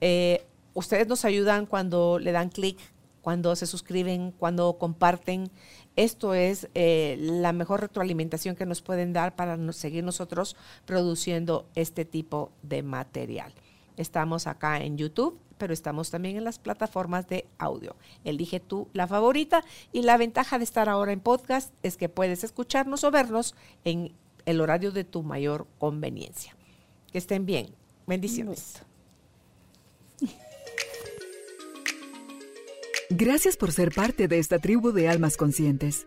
eh, ustedes nos ayudan cuando le dan clic, cuando se suscriben, cuando comparten. Esto es eh, la mejor retroalimentación que nos pueden dar para nos, seguir nosotros produciendo este tipo de material. Estamos acá en YouTube, pero estamos también en las plataformas de audio. Elige tú la favorita y la ventaja de estar ahora en podcast es que puedes escucharnos o vernos en el horario de tu mayor conveniencia. Que estén bien. Bendiciones. Gracias por ser parte de esta tribu de almas conscientes.